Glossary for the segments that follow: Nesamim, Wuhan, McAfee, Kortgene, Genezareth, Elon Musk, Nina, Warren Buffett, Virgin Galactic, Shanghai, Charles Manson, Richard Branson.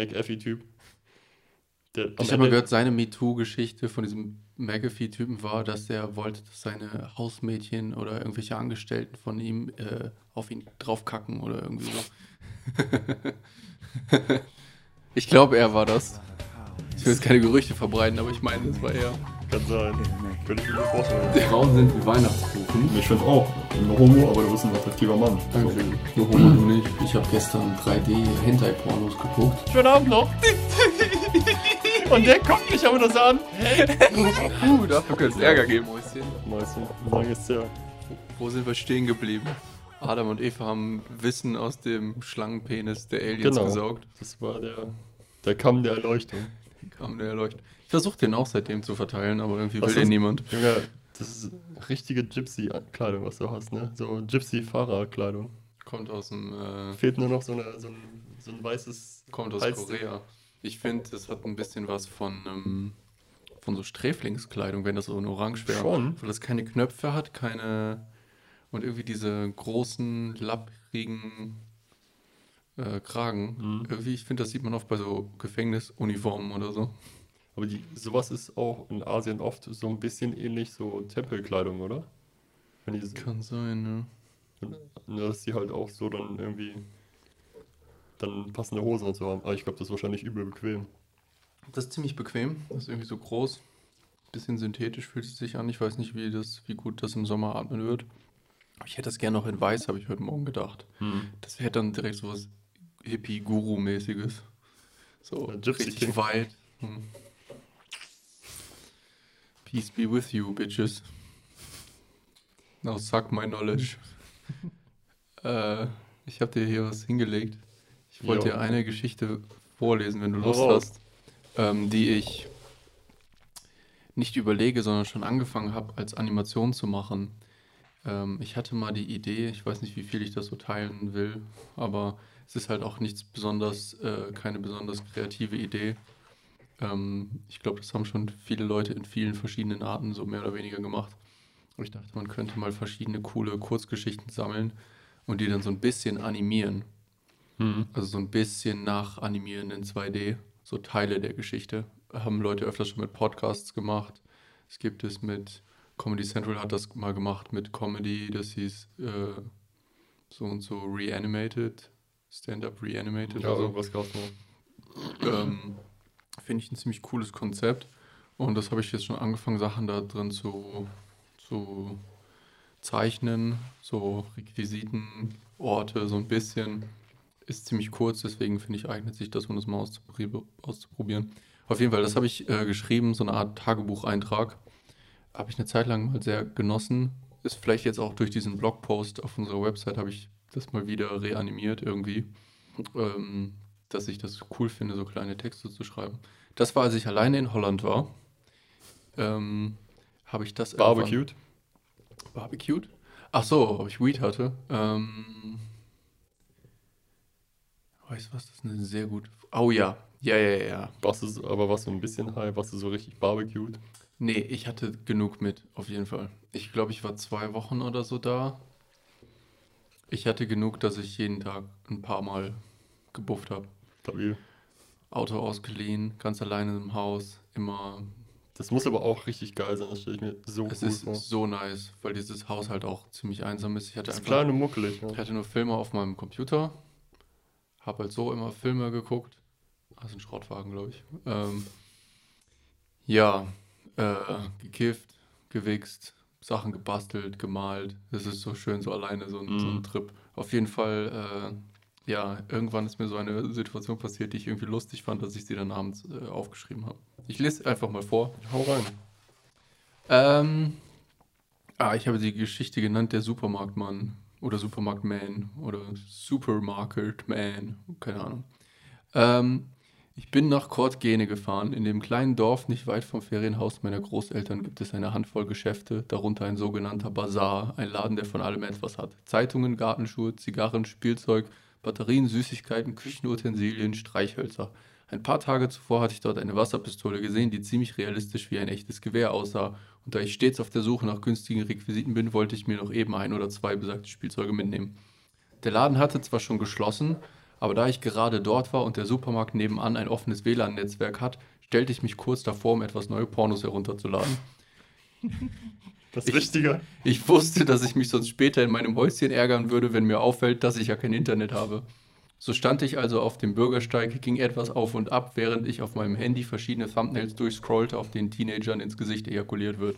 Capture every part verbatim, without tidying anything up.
McAfee-Typ. Ich habe mal gehört, seine MeToo-Geschichte von diesem McAfee-Typen war, dass er wollte, dass seine Hausmädchen oder irgendwelche Angestellten von ihm äh, auf ihn draufkacken oder irgendwie so. Ich glaube, er war das. Ich will jetzt keine Gerüchte verbreiten, aber ich meine, das war er. Kann sein. Könnte ich mir nicht vorstellen. Die Frauen sind wie Weihnachtskuchen. Ich finde auch. Ein Homo, aber du bist ein attraktiver Mann. Danke. Du Homo, du nicht. Ich habe gestern drei D-Hentai-Pornos geguckt. Schönen Abend noch. Und der guckt mich aber das an. Uh, dafür könnte es Ärger geben, Mäuschen. Mäuschen, sagen es ja. Wo sind wir stehen geblieben? Adam und Eva haben Wissen aus dem Schlangenpenis der Aliens genau. gesaugt. Das war der, der Kamm der Erleuchtung. Der Kamm der Erleuchtung. Ich versuche den auch seitdem zu verteilen, aber irgendwie was will den niemand. Junge, das ist richtige Gypsy-Kleidung, was du hast, ne? So Gypsy-Fahrer-Kleidung. Kommt aus dem... Äh, Fehlt nur noch so, eine, so, ein, so ein weißes... Kommt aus Hals- Korea. Ich finde, das hat ein bisschen was von, ähm, von so Sträflingskleidung, wenn das so ein Orange wäre. Schon. Weil das keine Knöpfe hat, keine... Und irgendwie diese großen, lapprigen äh, Kragen. Mhm. Irgendwie, ich finde, das sieht man oft bei so Gefängnisuniformen oder so. Aber die, sowas ist auch in Asien oft so ein bisschen ähnlich so Tempelkleidung, oder? Wenn die so, kann sein, ja. Dass die halt auch so dann irgendwie... dann passende Hosen und so haben. Aber ich glaube, das ist wahrscheinlich übel bequem. Das ist ziemlich bequem. Das ist irgendwie so groß. Bisschen synthetisch fühlt es sich an. Ich weiß nicht, wie, das, wie gut das im Sommer atmen wird. Ich hätte das gerne noch in weiß, habe ich heute Morgen gedacht. Hm. Das wäre dann direkt so was Hippie-Guru-mäßiges. So ja, richtig weit. Hm. Peace be with you, bitches. Now suck my knowledge. äh, ich habe dir hier was hingelegt. Ich wollte jo. dir eine Geschichte vorlesen, wenn du Lust oh. hast, ähm, die ich nicht überlege, sondern schon angefangen habe, als Animation zu machen. Ähm, ich hatte mal die Idee, ich weiß nicht, wie viel ich das so teilen will, aber es ist halt auch nichts besonders, äh, keine besonders kreative Idee. Ähm, ich glaube, das haben schon viele Leute in vielen verschiedenen Arten so mehr oder weniger gemacht. Und ich dachte, man könnte mal verschiedene coole Kurzgeschichten sammeln und die dann so ein bisschen animieren. Also so ein bisschen nachanimieren in zwei D, so Teile der Geschichte. Haben Leute öfters schon mit Podcasts gemacht. Es gibt es mit, Comedy Central hat das mal gemacht mit Comedy, das hieß äh, so und so Reanimated, Stand-Up Reanimated. Ja, also was gab's noch? Ähm, Finde ich ein ziemlich cooles Konzept. Und das habe ich jetzt schon angefangen, Sachen da drin zu, zu zeichnen, so Requisiten, Orte, so ein bisschen... Ist ziemlich kurz, deswegen finde ich, eignet sich das, um das mal auszuprobieren. Auf jeden Fall, das habe ich äh, geschrieben, so eine Art Tagebucheintrag. Habe ich eine Zeit lang mal sehr genossen. Ist vielleicht jetzt auch durch diesen Blogpost auf unserer Website, habe ich das mal wieder reanimiert irgendwie. Ähm, dass ich das cool finde, so kleine Texte zu schreiben. Das war, als ich alleine in Holland war. Ähm, habe ich das... Barbecued? Barbecued? Ach so, ob ich Weed hatte. Ähm... Weißt du was, das ist eine sehr gute... Oh ja, ja, ja, ja. Warst du, aber warst du ein bisschen high? Warst du so richtig barbecued? Nee, ich hatte genug mit, auf jeden Fall. Ich glaube, ich war zwei Wochen oder so da. Ich hatte genug, dass ich jeden Tag ein paar Mal gebufft habe. Stabil. Auto ausgeliehen, ganz alleine im Haus, immer... Das muss aber auch richtig geil sein, das stelle ich mir so gut vor. Es ist so nice, weil dieses Haus halt auch ziemlich einsam ist. Ich hatte das einfach, kleine muckelig. Ja. Ich hatte nur Filme auf meinem Computer... Hab halt so immer Filme geguckt. Also ein Schrottwagen, glaube ich. Ähm, ja, äh, gekifft, gewichst, Sachen gebastelt, gemalt. Das ist so schön, so alleine, so ein, mm. so ein Trip. Auf jeden Fall, äh, ja, irgendwann ist mir so eine Situation passiert, die ich irgendwie lustig fand, dass ich sie dann abends äh, aufgeschrieben habe. Ich lese einfach mal vor. Hau rein. Ähm, ah, ich habe die Geschichte genannt, der Supermarktmann. Oder Supermarktman oder Supermarketman, keine Ahnung. Ähm, ich bin nach Kortgene gefahren. In dem kleinen Dorf nicht weit vom Ferienhaus meiner Großeltern gibt es eine Handvoll Geschäfte, darunter ein sogenannter Bazar, ein Laden, der von allem etwas hat. Zeitungen, Gartenschuhe, Zigarren, Spielzeug, Batterien, Süßigkeiten, Küchenutensilien, Streichhölzer. Ein paar Tage zuvor hatte ich dort eine Wasserpistole gesehen, die ziemlich realistisch wie ein echtes Gewehr aussah. Und da ich stets auf der Suche nach günstigen Requisiten bin, wollte ich mir noch eben ein oder zwei besagte Spielzeuge mitnehmen. Der Laden hatte zwar schon geschlossen, aber da ich gerade dort war und der Supermarkt nebenan ein offenes W L A N-Netzwerk hat, stellte ich mich kurz davor, um etwas neue Pornos herunterzuladen. Das Wichtige. Ich, ich wusste, dass ich mich sonst später in meinem Häuschen ärgern würde, wenn mir auffällt, dass ich ja kein Internet habe. So stand ich also auf dem Bürgersteig, ging etwas auf und ab, während ich auf meinem Handy verschiedene Thumbnails durchscrollte, auf denen Teenagern ins Gesicht ejakuliert wird.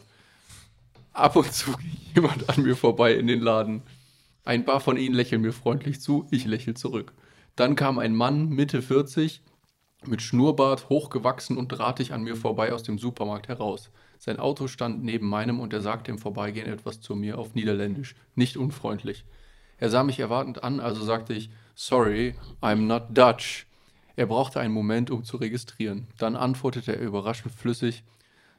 Ab und zu ging jemand an mir vorbei in den Laden. Ein paar von ihnen lächeln mir freundlich zu, ich lächle zurück. Dann kam ein Mann, Mitte vierzig, mit Schnurrbart, hochgewachsen und drahtig an mir vorbei aus dem Supermarkt heraus. Sein Auto stand neben meinem und er sagte im Vorbeigehen etwas zu mir auf Niederländisch, nicht unfreundlich. Er sah mich erwartend an, also sagte ich, sorry, I'm not Dutch. Er brauchte einen Moment, um zu registrieren. Dann antwortete er überraschend flüssig,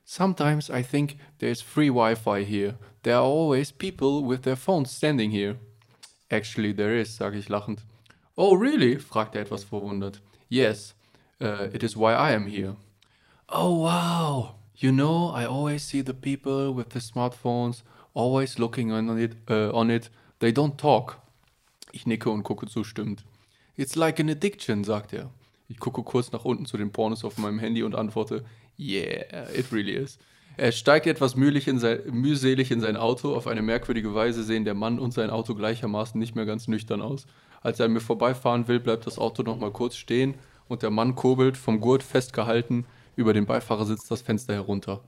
sometimes I think there's free Wi-Fi here. There are always people with their phones standing here. Actually there is, sage ich lachend. Oh really? Fragte er etwas verwundert. Yes, uh, it is why I am here. Oh wow, you know I always see the people with the smartphones, always looking on it, uh, on it. They don't talk. Ich nicke und gucke zustimmend. It's like an addiction, sagt er. Ich gucke kurz nach unten zu den Pornos auf meinem Handy und antworte, yeah, it really is. Er steigt etwas mühselig in sein, mühselig in sein Auto. Auf eine merkwürdige Weise sehen der Mann und sein Auto gleichermaßen nicht mehr ganz nüchtern aus. Als er an mir vorbeifahren will, bleibt das Auto nochmal kurz stehen und der Mann kurbelt, vom Gurt festgehalten, über den Beifahrersitz das Fenster herunter.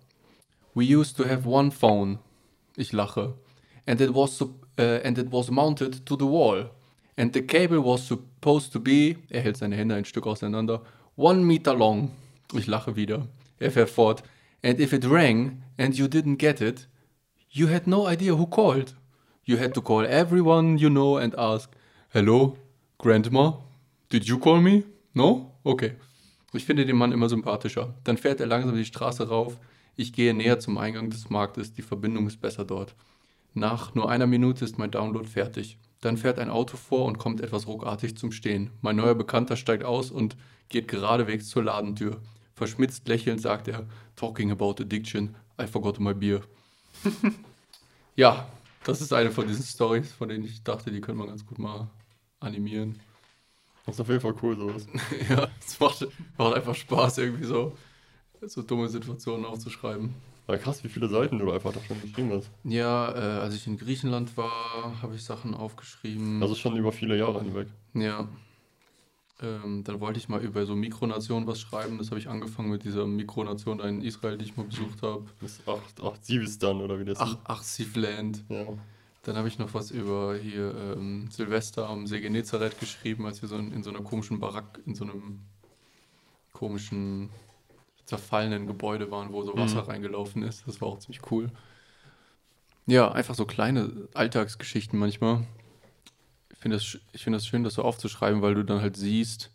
We used to have one phone. Ich lache. And it was, uh, and it was mounted to the wall. And the cable was supposed to be, er hält seine Hände ein Stück auseinander, one meter long. Ich lache wieder. Er fährt fort. And if it rang and you didn't get it, you had no idea who called. You had to call everyone you know and ask, hello, grandma, did you call me? No? Okay. Ich finde den Mann immer sympathischer. Dann fährt er langsam die Straße rauf. Ich gehe näher zum Eingang des Marktes. Die Verbindung ist besser dort. Nach nur einer Minute ist mein Download fertig. Dann fährt ein Auto vor und kommt etwas ruckartig zum Stehen. Mein neuer Bekannter steigt aus und geht geradewegs zur Ladentür. Verschmitzt lächelnd sagt er, talking about addiction, I forgot my beer. Ja, das ist eine von diesen Storys, von denen ich dachte, die könnte man ganz gut mal animieren. Das ist auf jeden Fall cool sowas. Ja, es macht, macht einfach Spaß, irgendwie so, so dumme Situationen aufzuschreiben. Ja, krass, wie viele Seiten du einfach davon geschrieben hast. Ja, äh, als ich in Griechenland war, habe ich Sachen aufgeschrieben. Also schon über viele Jahre hinweg. Ja. Ähm, dann wollte ich mal über so Mikronationen was schreiben. Das habe ich angefangen mit dieser Mikronation in Israel, die ich mal besucht habe. Das Achsivistan oder wie das Ach, Achsivland. Ja. Dann habe ich noch was über hier ähm, Silvester am See Genezareth geschrieben, als wir so in, in so einer komischen Barack, in so einem komischen zerfallenen Gebäude waren, wo so Wasser mhm. reingelaufen ist. Das war auch ziemlich cool. Ja, einfach so kleine Alltagsgeschichten manchmal. Ich finde das, ich finde das schön, das so aufzuschreiben, weil du dann halt siehst,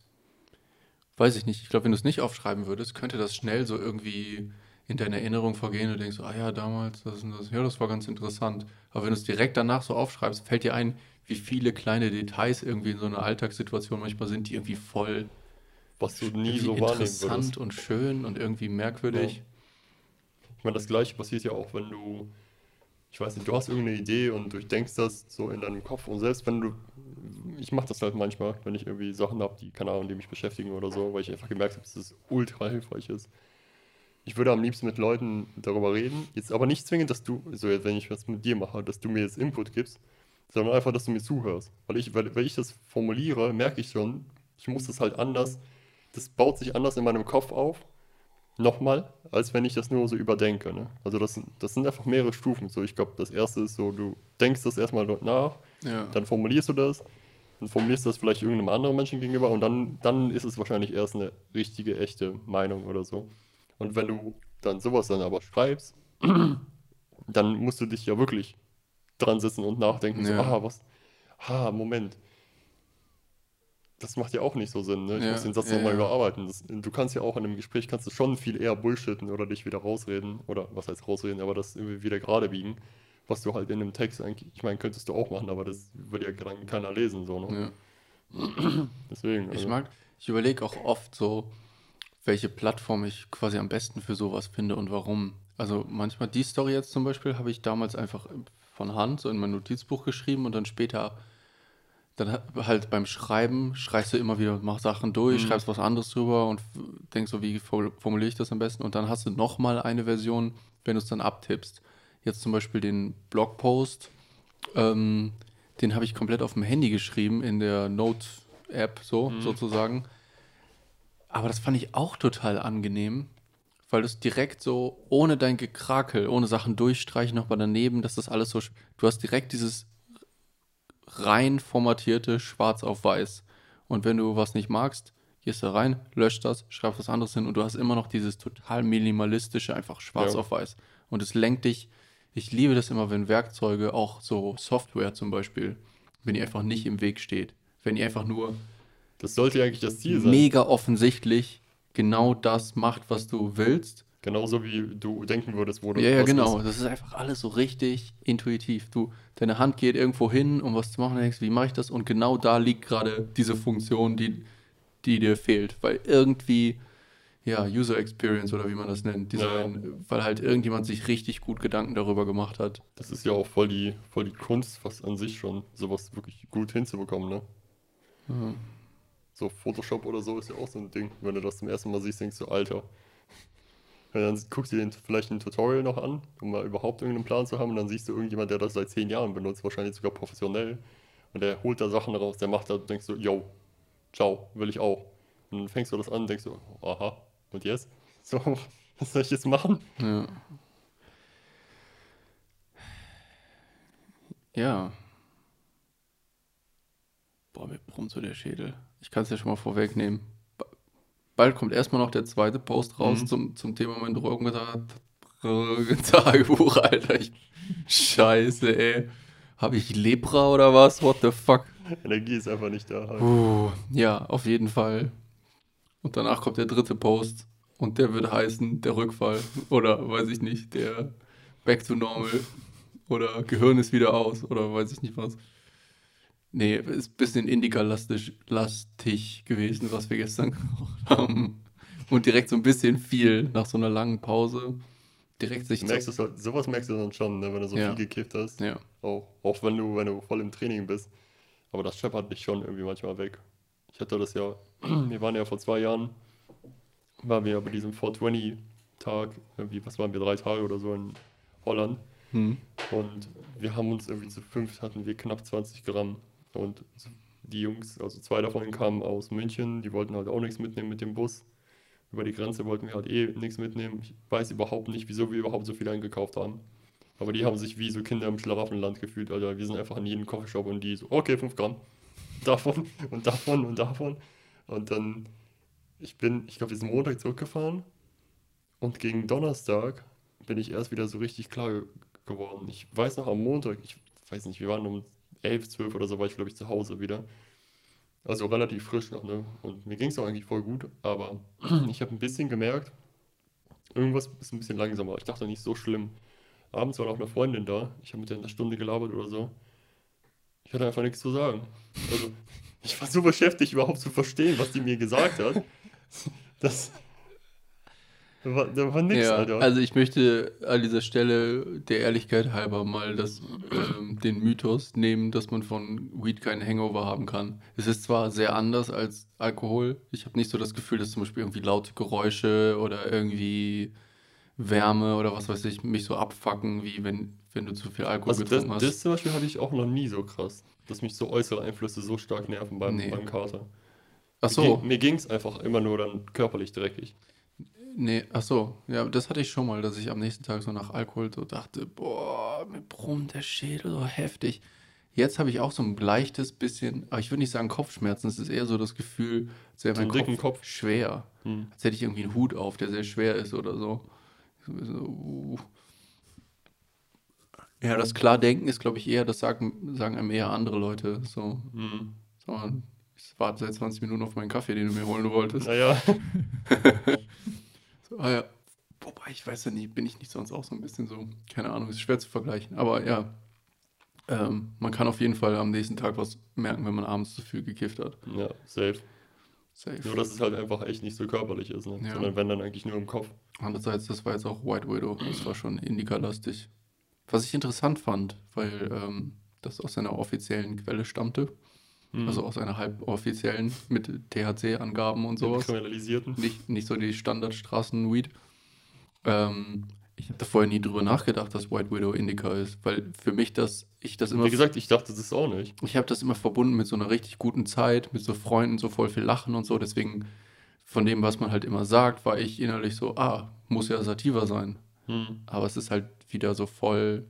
weiß ich nicht, ich glaube, wenn du es nicht aufschreiben würdest, könnte das schnell so irgendwie in deiner Erinnerung vergehen und denkst, ah ja, damals, das und das, ja, das war ganz interessant. Aber wenn du es direkt danach so aufschreibst, fällt dir ein, wie viele kleine Details irgendwie in so einer Alltagssituation manchmal sind, die irgendwie voll was du nie so wahrnehmen würdest. Interessant und schön und irgendwie merkwürdig. Ja. Ich meine, das Gleiche passiert ja auch, wenn du, ich weiß nicht, du hast irgendeine Idee und durchdenkst das so in deinem Kopf und selbst wenn du, ich mache das halt manchmal, wenn ich irgendwie Sachen habe, die, keine Ahnung, die mich beschäftigen oder so, weil ich einfach gemerkt habe, dass das ultra hilfreich ist. Ich würde am liebsten mit Leuten darüber reden, jetzt aber nicht zwingend, dass du, so jetzt, wenn ich was mit dir mache, dass du mir jetzt Input gibst, sondern einfach, dass du mir zuhörst. Weil ich, weil, wenn ich das formuliere, merke ich schon, ich muss das halt anders, das baut sich anders in meinem Kopf auf, nochmal, als wenn ich das nur so überdenke. Ne? Also das, das sind einfach mehrere Stufen. So, ich glaube, das erste ist so, du denkst das erstmal nach, ja. Dann formulierst du das, dann formulierst du das vielleicht irgendeinem anderen Menschen gegenüber und dann, dann ist es wahrscheinlich erst eine richtige, echte Meinung oder so. Und wenn du dann sowas dann aber schreibst, dann musst du dich ja wirklich dran sitzen und nachdenken, ja. So, ah, was, ah, Moment. Das macht ja auch nicht so Sinn, ne? Ich ja, muss den Satz ja, nochmal ja. überarbeiten. Das, du kannst ja auch in einem Gespräch, kannst du schon viel eher bullshitten oder dich wieder rausreden, oder was heißt rausreden, aber das wieder gerade biegen, was du halt in einem Text eigentlich, ich meine, könntest du auch machen, aber das würde ja dann keiner lesen, so, ne? Ja. Deswegen. Also. Ich mag, ich überlege auch oft so, welche Plattform ich quasi am besten für sowas finde und warum. Also manchmal, die Story jetzt zum Beispiel, habe ich damals einfach von Hand so in mein Notizbuch geschrieben und dann später dann halt beim Schreiben schreibst du immer wieder, machst Sachen durch, mhm. schreibst was anderes drüber und denkst so, wie formuliere ich das am besten? Und dann hast du nochmal eine Version, wenn du es dann abtippst. Jetzt zum Beispiel den Blogpost, ähm, den habe ich komplett auf dem Handy geschrieben, in der Note-App so mhm. sozusagen. Aber das fand ich auch total angenehm, weil du es direkt so, ohne dein Gekrakel, ohne Sachen durchstreichen, nochmal daneben, dass das alles so, du hast direkt dieses rein formatierte Schwarz auf Weiß. Und wenn du was nicht magst, gehst da rein, löscht das, schreibst was anderes hin und du hast immer noch dieses total minimalistische, einfach Schwarz ja. auf Weiß. Und es lenkt dich. Ich liebe das immer, wenn Werkzeuge, auch so Software zum Beispiel, wenn die einfach nicht im Weg steht. Wenn die einfach nur... Das sollte eigentlich das Ziel sein. Mega offensichtlich genau das macht, was du willst. Genauso wie du denken würdest, wo du... Ja, ja, genau. Bist. Das ist einfach alles so richtig intuitiv. Du, deine Hand geht irgendwo hin, um was zu machen, denkst, wie mache ich das? Und genau da liegt gerade diese Funktion, die, die dir fehlt. Weil irgendwie... Ja, User Experience oder wie man das nennt, Design, ja. weil halt irgendjemand sich richtig gut Gedanken darüber gemacht hat. Das ist ja auch voll die, voll die Kunst fast an sich schon, sowas wirklich gut hinzubekommen, ne? Mhm. So Photoshop oder so ist ja auch so ein Ding, wenn du das zum ersten Mal siehst, denkst du, Alter. Und dann guckst du dir vielleicht ein Tutorial noch an, um mal überhaupt irgendeinen Plan zu haben und dann siehst du irgendjemand, der das seit zehn Jahren benutzt, wahrscheinlich sogar professionell und der holt da Sachen raus, der macht da, du denkst so, yo, ciao, will ich auch. Und dann fängst du das an und denkst so, aha. Und jetzt? So, was soll ich jetzt machen? Ja. Ja. Boah, mir brummt so der Schädel. Ich kann es ja schon mal vorwegnehmen. Bald kommt erstmal noch der zweite Post raus mhm. zum, zum Thema mein Drogentagebuch, Alter. Ich, Scheiße, ey. Habe ich Lepra oder was? What the fuck? Energie ist einfach nicht da. Halt. Uh, ja, auf jeden Fall. Und danach kommt der dritte Post und der wird heißen, der Rückfall oder weiß ich nicht, der Back to Normal oder Gehirn ist wieder aus oder weiß ich nicht was. Nee, ist ein bisschen Indica-lastig gewesen, was wir gestern gemacht haben. Und direkt so ein bisschen viel nach so einer langen Pause. Direkt sich merkst du halt, sowas merkst du dann schon, ne, wenn du so ja. viel gekifft hast. Ja. Auch, auch wenn du, wenn du voll im Training bist. Aber das scheppert dich schon irgendwie manchmal weg. Ich hatte das ja, wir waren ja vor zwei Jahren, waren wir bei diesem four twenty Tag, irgendwie, was waren wir, drei Tage oder so in Holland. Hm. Und wir haben uns irgendwie zu fünf, hatten wir knapp zwanzig Gramm. Und die Jungs, also zwei davon kamen aus München, die wollten halt auch nichts mitnehmen mit dem Bus. Über die Grenze wollten wir halt eh nichts mitnehmen. Ich weiß überhaupt nicht, wieso wir überhaupt so viel eingekauft haben. Aber die haben sich wie so Kinder im Schlaraffenland gefühlt. Also wir sind einfach in jedem Coffeeshop und die so, okay, fünf Gramm. Davon und davon und davon. Und dann, ich bin, ich glaube, wir sind Montag zurückgefahren und gegen Donnerstag bin ich erst wieder so richtig klar geworden. Ich weiß noch am Montag, ich weiß nicht, wir waren um elf, zwölf oder so, war ich, glaube ich, zu Hause wieder. Also relativ frisch noch, ne? Und mir ging es auch eigentlich voll gut, aber ich habe ein bisschen gemerkt, irgendwas ist ein bisschen langsamer. Ich dachte nicht so schlimm. Abends war noch eine Freundin da, ich habe mit der eine Stunde gelabert oder so. Ich hatte einfach nichts zu sagen. Also, ich war so beschäftigt, überhaupt zu verstehen, was die mir gesagt hat. Das war, da war nichts, ja, Alter. Also ich möchte an dieser Stelle der Ehrlichkeit halber mal das, äh, den Mythos nehmen, dass man von Weed keinen Hangover haben kann. Es ist zwar sehr anders als Alkohol. Ich habe nicht so das Gefühl, dass zum Beispiel irgendwie laute Geräusche oder irgendwie Wärme oder was weiß ich mich so abfacken, wie wenn... wenn du zu viel Alkohol also getrunken das, hast. Also das zum Beispiel hatte ich auch noch nie so krass, dass mich so äußere Einflüsse so stark nerven beim, nee. beim Kater. Ach so. Mir ging es einfach immer nur dann körperlich dreckig. Nee, ach so. Ja, das hatte ich schon mal, dass ich am nächsten Tag so nach Alkohol so dachte, boah, mir brummt der Schädel so heftig. Jetzt habe ich auch so ein leichtes bisschen, aber ich würde nicht sagen Kopfschmerzen, es ist eher so das Gefühl, als wäre mein so Kopf, Kopf schwer. Hm. Als hätte ich irgendwie einen Hut auf, der sehr schwer ist oder so. So ein bisschen so, uh. Ja, das Klardenken ist, glaube ich, eher, das sagen, sagen einem eher andere Leute. So, mhm. so, ich warte seit zwanzig Minuten auf meinen Kaffee, den du mir holen wolltest. Naja. so, ah ja. Wobei, ich weiß ja nie, bin ich nicht sonst auch so ein bisschen so, keine Ahnung, ist schwer zu vergleichen. Aber ja, ähm, man kann auf jeden Fall am nächsten Tag was merken, wenn man abends zu viel gekifft hat. Ja, safe. Safe. Nur, dass es halt einfach echt nicht so körperlich ist, ne? Ja. Sondern wenn, dann eigentlich nur im Kopf. Andererseits, das war jetzt auch White Widow, das war schon Indica-lastig. Was ich interessant fand, weil ähm, das aus einer offiziellen Quelle stammte, Mhm. Also aus einer halboffiziellen mit T H C-Angaben und sowas. Kriminalisierten. Nicht, nicht so die Standardstraßen-Weed. Ähm, ich habe da vorher nie drüber nachgedacht, dass White Widow Indica ist, weil für mich das, ich das immer... Wie gesagt, ich dachte das auch nicht. Ich habe das immer verbunden mit so einer richtig guten Zeit, mit so Freunden, so voll viel Lachen und so, deswegen von dem, was man halt immer sagt, war ich innerlich so, ah, muss ja Sativa sein. Hm. Aber es ist halt wieder so voll...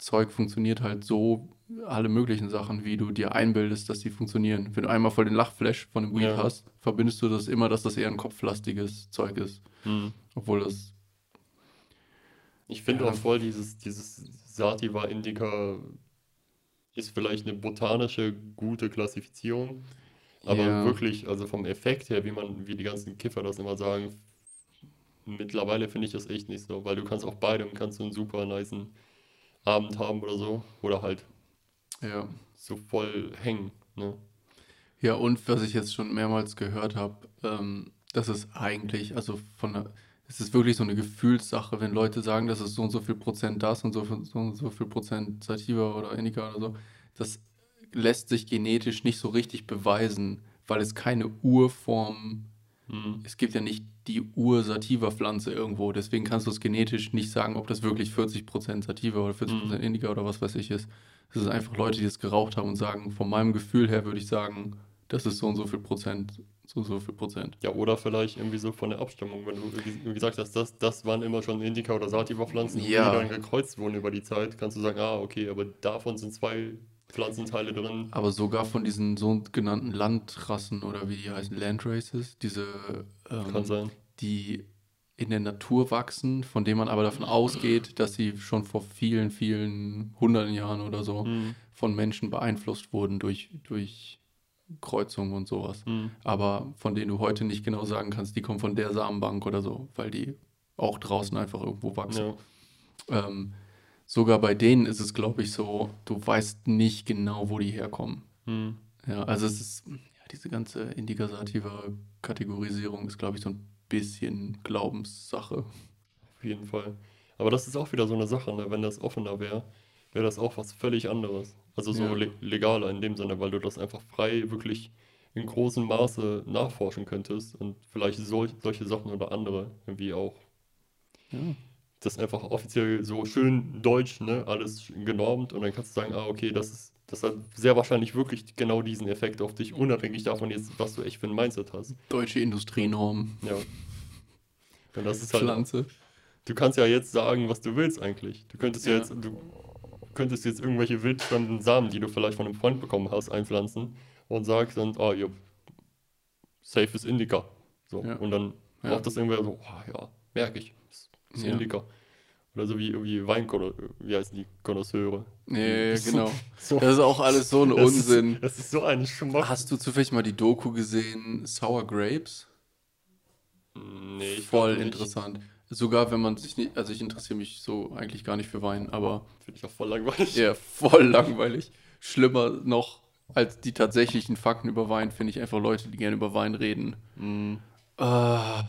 Zeug funktioniert halt so, alle möglichen Sachen, wie du dir einbildest, dass die funktionieren. Wenn du einmal voll den Lachflash von dem Weed ja. hast, verbindest du das immer, dass das eher ein kopflastiges Zeug ist. Hm. Obwohl das... Ich finde ja. auch voll dieses, dieses Sativa Indica ist vielleicht eine botanische, gute Klassifizierung, aber ja. wirklich, also vom Effekt her, wie man, wie die ganzen Kiffer das immer sagen, mittlerweile finde ich das echt nicht so, weil du kannst auch beide und kannst so einen super nicen Abend haben oder so, oder halt ja. so voll hängen. Ne? Ja, und was ich jetzt schon mehrmals gehört habe, ähm, das ist eigentlich, also von, es ist wirklich so eine Gefühlssache, wenn Leute sagen, das ist so und so viel Prozent das und so, so und so viel Prozent Sativa oder Indica oder so, das lässt sich genetisch nicht so richtig beweisen, weil es keine Urform, mhm. es gibt ja nicht die Ur-Sativa-Pflanze irgendwo. Deswegen kannst du es genetisch nicht sagen, ob das wirklich vierzig Prozent Sativa oder vierzig Prozent mhm. Indica oder was weiß ich ist. Das sind einfach Leute, die es geraucht haben und sagen, von meinem Gefühl her würde ich sagen, das ist so und so viel Prozent, so und so viel Prozent. Ja, oder vielleicht irgendwie so von der Abstammung, wenn du gesagt hast, das, das waren immer schon Indica oder Sativa-Pflanzen, ja. die dann gekreuzt wurden über die Zeit, kannst du sagen, ah, okay, aber davon sind zwei Pflanzenteile drin. Aber sogar von diesen sogenannten Landrassen oder wie die heißen, Landraces, diese ähm, kann sein. Die in der Natur wachsen, von denen man aber davon ausgeht, dass sie schon vor vielen, vielen hunderten Jahren oder so mhm. von Menschen beeinflusst wurden durch, durch Kreuzungen und sowas. Mhm. Aber von denen du heute nicht genau sagen kannst, die kommen von der Samenbank oder so, weil die auch draußen einfach irgendwo wachsen. Ja. Ähm, Sogar bei denen ist es, glaube ich, so, du weißt nicht genau, wo die herkommen. Hm. Ja, also es ist, ja, diese ganze indikative Kategorisierung ist, glaube ich, so ein bisschen Glaubenssache. Auf jeden Fall. Aber das ist auch wieder so eine Sache, ne? Wenn das offener wäre, wäre das auch was völlig anderes. Also so ja. le- legaler in dem Sinne, weil du das einfach frei wirklich in großem Maße nachforschen könntest und vielleicht sol- solche Sachen oder andere irgendwie auch. Ja. Das ist einfach offiziell so schön deutsch, ne, alles genormt und dann kannst du sagen, ah, okay, das ist, das hat sehr wahrscheinlich wirklich genau diesen Effekt auf dich, unabhängig davon jetzt, was du echt für ein Mindset hast. Deutsche Industrienorm. Ja. Und das ist halt, Pflanze. Du kannst ja jetzt sagen, was du willst eigentlich. Du könntest ja, ja jetzt, du könntest jetzt irgendwelche wildfremden Samen, die du vielleicht von einem Freund bekommen hast, einpflanzen und sagst dann, ah, ja, safe ist Indica. So. Ja. Und dann ja. macht das irgendwer so, oh, ja, merke ich. Das ist ja. Indica. Oder so wie, wie Weinkonnoisseure. Wie heißen die? Konnoisseure. Nee, genau. So, das ist auch alles so ein das Unsinn. Ist, das ist so ein Schmack. Hast du zufällig mal die Doku gesehen, Sour Grapes? Nee, ich voll nicht. Interessant. Sogar wenn man sich nicht, also ich interessiere mich so eigentlich gar nicht für Wein, aber... Finde ich auch voll langweilig. Ja, voll langweilig. Schlimmer noch als die tatsächlichen Fakten über Wein, finde ich einfach Leute, die gerne über Wein reden. Mhm. Uh,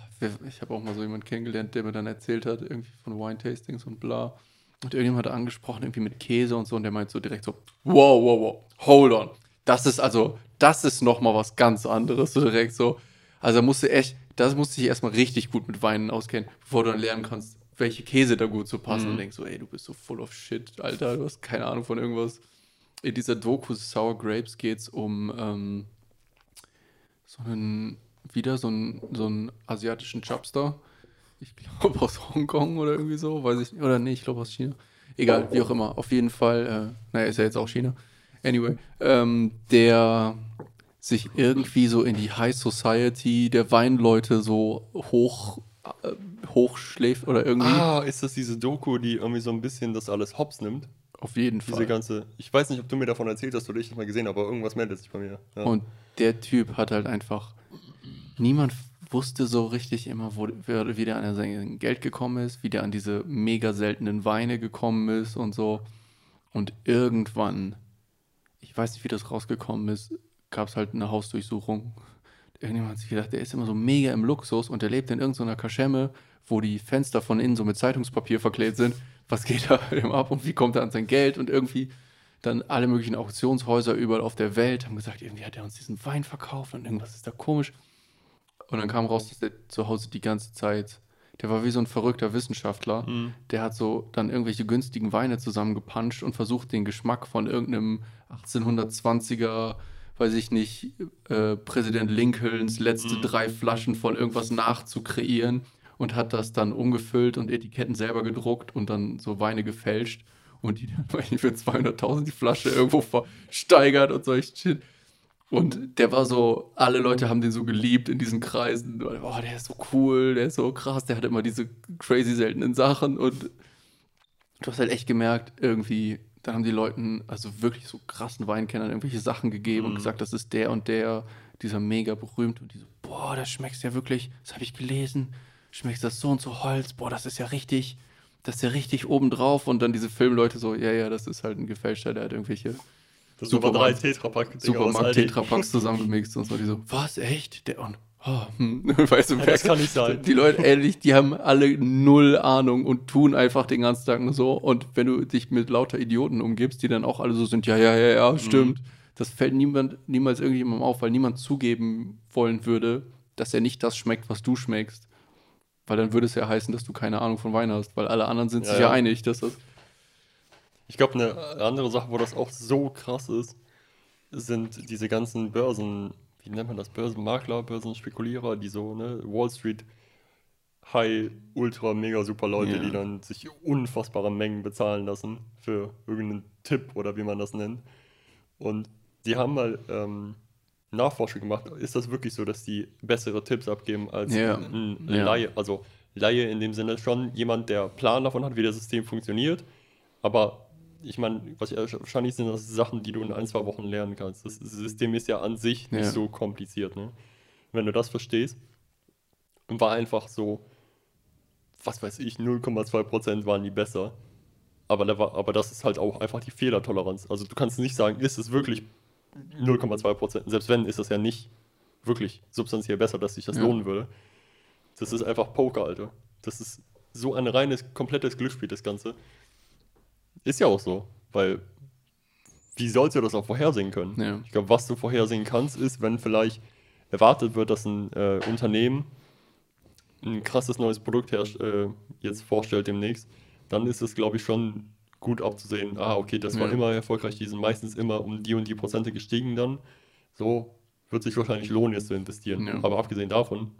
ich habe auch mal so jemanden kennengelernt, der mir dann erzählt hat, irgendwie von Wine-Tastings und bla. Und irgendjemand hat angesprochen, irgendwie mit Käse und so, und der meint so direkt so, wow, wow, wow, hold on. Das ist also, das ist nochmal was ganz anderes. So direkt so, also da musst du echt, das musst du dich erstmal richtig gut mit Weinen auskennen, bevor du dann lernen kannst, welche Käse da gut zu passen. Mhm. Und denkst so, ey, du bist so full of shit, Alter, du hast keine Ahnung von irgendwas. In dieser Doku Sour Grapes geht's um ähm, so einen wieder so einen, so einen asiatischen Chubster. Ich glaube aus Hongkong oder irgendwie so, weiß ich nicht. Oder nee, ich glaube aus China. Egal, wie auch immer. Auf jeden Fall, äh, naja, ist ja jetzt auch China. Anyway, ähm, der sich irgendwie so in die High Society der Weinleute so hoch äh, hochschläft oder irgendwie. Ah, ist das diese Doku, die irgendwie so ein bisschen das alles hops nimmt? Auf jeden Fall. Diese ganze, ich weiß nicht, ob du mir davon erzählt hast oder ich das mal gesehen habe, aber irgendwas meldet sich bei mir. Ja. Und der Typ hat halt einfach niemand wusste so richtig immer, wo, wie der an sein Geld gekommen ist, wie der an diese mega seltenen Weine gekommen ist und so. Und irgendwann, ich weiß nicht, wie das rausgekommen ist, gab es halt eine Hausdurchsuchung. Irgendjemand hat sich gedacht, der ist immer so mega im Luxus und der lebt in irgendeiner Kaschemme, wo die Fenster von innen so mit Zeitungspapier verklebt sind. Was geht da mit dem ab und wie kommt er an sein Geld? Und irgendwie dann alle möglichen Auktionshäuser überall auf der Welt, haben gesagt, irgendwie hat er uns diesen Wein verkauft und irgendwas ist da komisch. Und dann kam raus, dass der zu Hause die ganze Zeit, der war wie so ein verrückter Wissenschaftler, mhm. der hat so dann irgendwelche günstigen Weine zusammengepanscht und versucht, den Geschmack von irgendeinem achtzehnhundertzwanziger, weiß ich nicht, äh, Präsident Lincolns letzte mhm. drei Flaschen von irgendwas nachzukreieren und hat das dann umgefüllt und Etiketten selber gedruckt und dann so Weine gefälscht und die dann für zweihunderttausend die Flasche irgendwo versteigert und solch Shit. Und der war so, alle Leute haben den so geliebt in diesen Kreisen. Oh, der ist so cool, der ist so krass, der hat immer diese crazy seltenen Sachen. Und du hast halt echt gemerkt, irgendwie, dann haben die Leuten, also wirklich so krassen Weinkennern, irgendwelche Sachen gegeben mhm. und gesagt, das ist der und der, dieser mega berühmt. Und die so, boah, das schmeckt ja wirklich, das habe ich gelesen, schmeckt das so und so Holz, boah, das ist ja richtig, das ist ja richtig obendrauf. Und dann diese Filmleute so, ja, ja, das ist halt ein gefälschter, der hat irgendwelche... Das sind aber drei Tetrapack-Dinger Supermarkt Tetrapacks zusammengemixt und so. Die so, was, echt? Der, und, oh, hm. weißt du, ja, das kann nicht sein. Die Leute, ehrlich, die haben alle null Ahnung und tun einfach den ganzen Tag nur so. Und wenn du dich mit lauter Idioten umgibst, die dann auch alle so sind, ja, ja, ja, ja, stimmt. Mhm. Das fällt niemand, niemals irgendjemandem auf, weil niemand zugeben wollen würde, dass er nicht das schmeckt, was du schmeckst. Weil dann würde es ja heißen, dass du keine Ahnung von Wein hast, weil alle anderen sind ja, sich ja einig, dass das... Ich glaube, eine andere Sache, wo das auch so krass ist, sind diese ganzen Börsen, wie nennt man das, Börsenmakler, Börsenspekulierer, die so, ne, Wall Street, High, Ultra, Mega, Super Leute, ja. die dann sich unfassbare Mengen bezahlen lassen für irgendeinen Tipp oder wie man das nennt. Und die haben mal ähm, Nachforschung gemacht, ist das wirklich so, dass die bessere Tipps abgeben als ja. ein ja. Laie, also Laie in dem Sinne schon jemand, der Plan davon hat, wie das System funktioniert, aber ich meine, wahrscheinlich sind das Sachen, die du in ein, zwei Wochen lernen kannst. Das System ist ja an sich nicht ja. so kompliziert. Ne? Wenn du das verstehst, war einfach so, was weiß ich, null Komma zwei Prozent waren die besser. Aber, da war, aber das ist halt auch einfach die Fehlertoleranz. Also du kannst nicht sagen, ist es wirklich null Komma zwei Prozent. Selbst wenn, ist das ja nicht wirklich substanziell besser, dass sich das ja. lohnen würde. Das ist einfach Poker, Alter. Das ist so ein reines, komplettes Glücksspiel, das Ganze. Ist ja auch so, weil wie sollst du das auch vorhersehen können? Ja. Ich glaube, was du vorhersehen kannst, ist, wenn vielleicht erwartet wird, dass ein äh, Unternehmen ein krasses neues Produkt herrscht, äh, jetzt vorstellt demnächst, dann ist es, glaube ich, schon gut abzusehen, ah, okay, das war ja. immer erfolgreich, die sind meistens immer um die und die Prozente gestiegen dann, so wird sich wahrscheinlich lohnen, jetzt zu investieren. Ja. Aber abgesehen davon,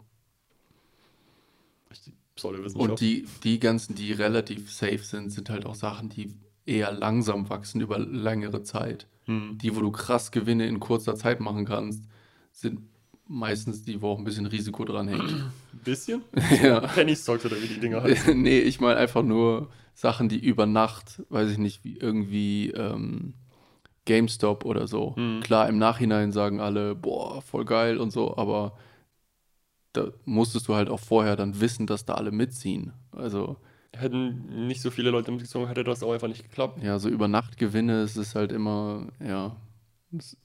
ich, sorry, und die, die ganzen, die relativ safe sind, sind halt auch Sachen, die eher langsam wachsen über längere Zeit. Hm. Die, wo du krass Gewinne in kurzer Zeit machen kannst, sind meistens die, wo auch ein bisschen Risiko dran hängt. Ein bisschen? Ja. Penny-Stocks oder wie die Dinger heißen. Nee, ich meine einfach nur Sachen, die über Nacht, weiß ich nicht, wie irgendwie ähm, GameStop oder so. Hm. Klar, im Nachhinein sagen alle, boah, voll geil und so, aber da musstest du halt auch vorher dann wissen, dass da alle mitziehen. Also hätten nicht so viele Leute mitgezogen, hätte das auch einfach nicht geklappt. Ja, so über Nacht Gewinne, es ist halt immer, ja, es,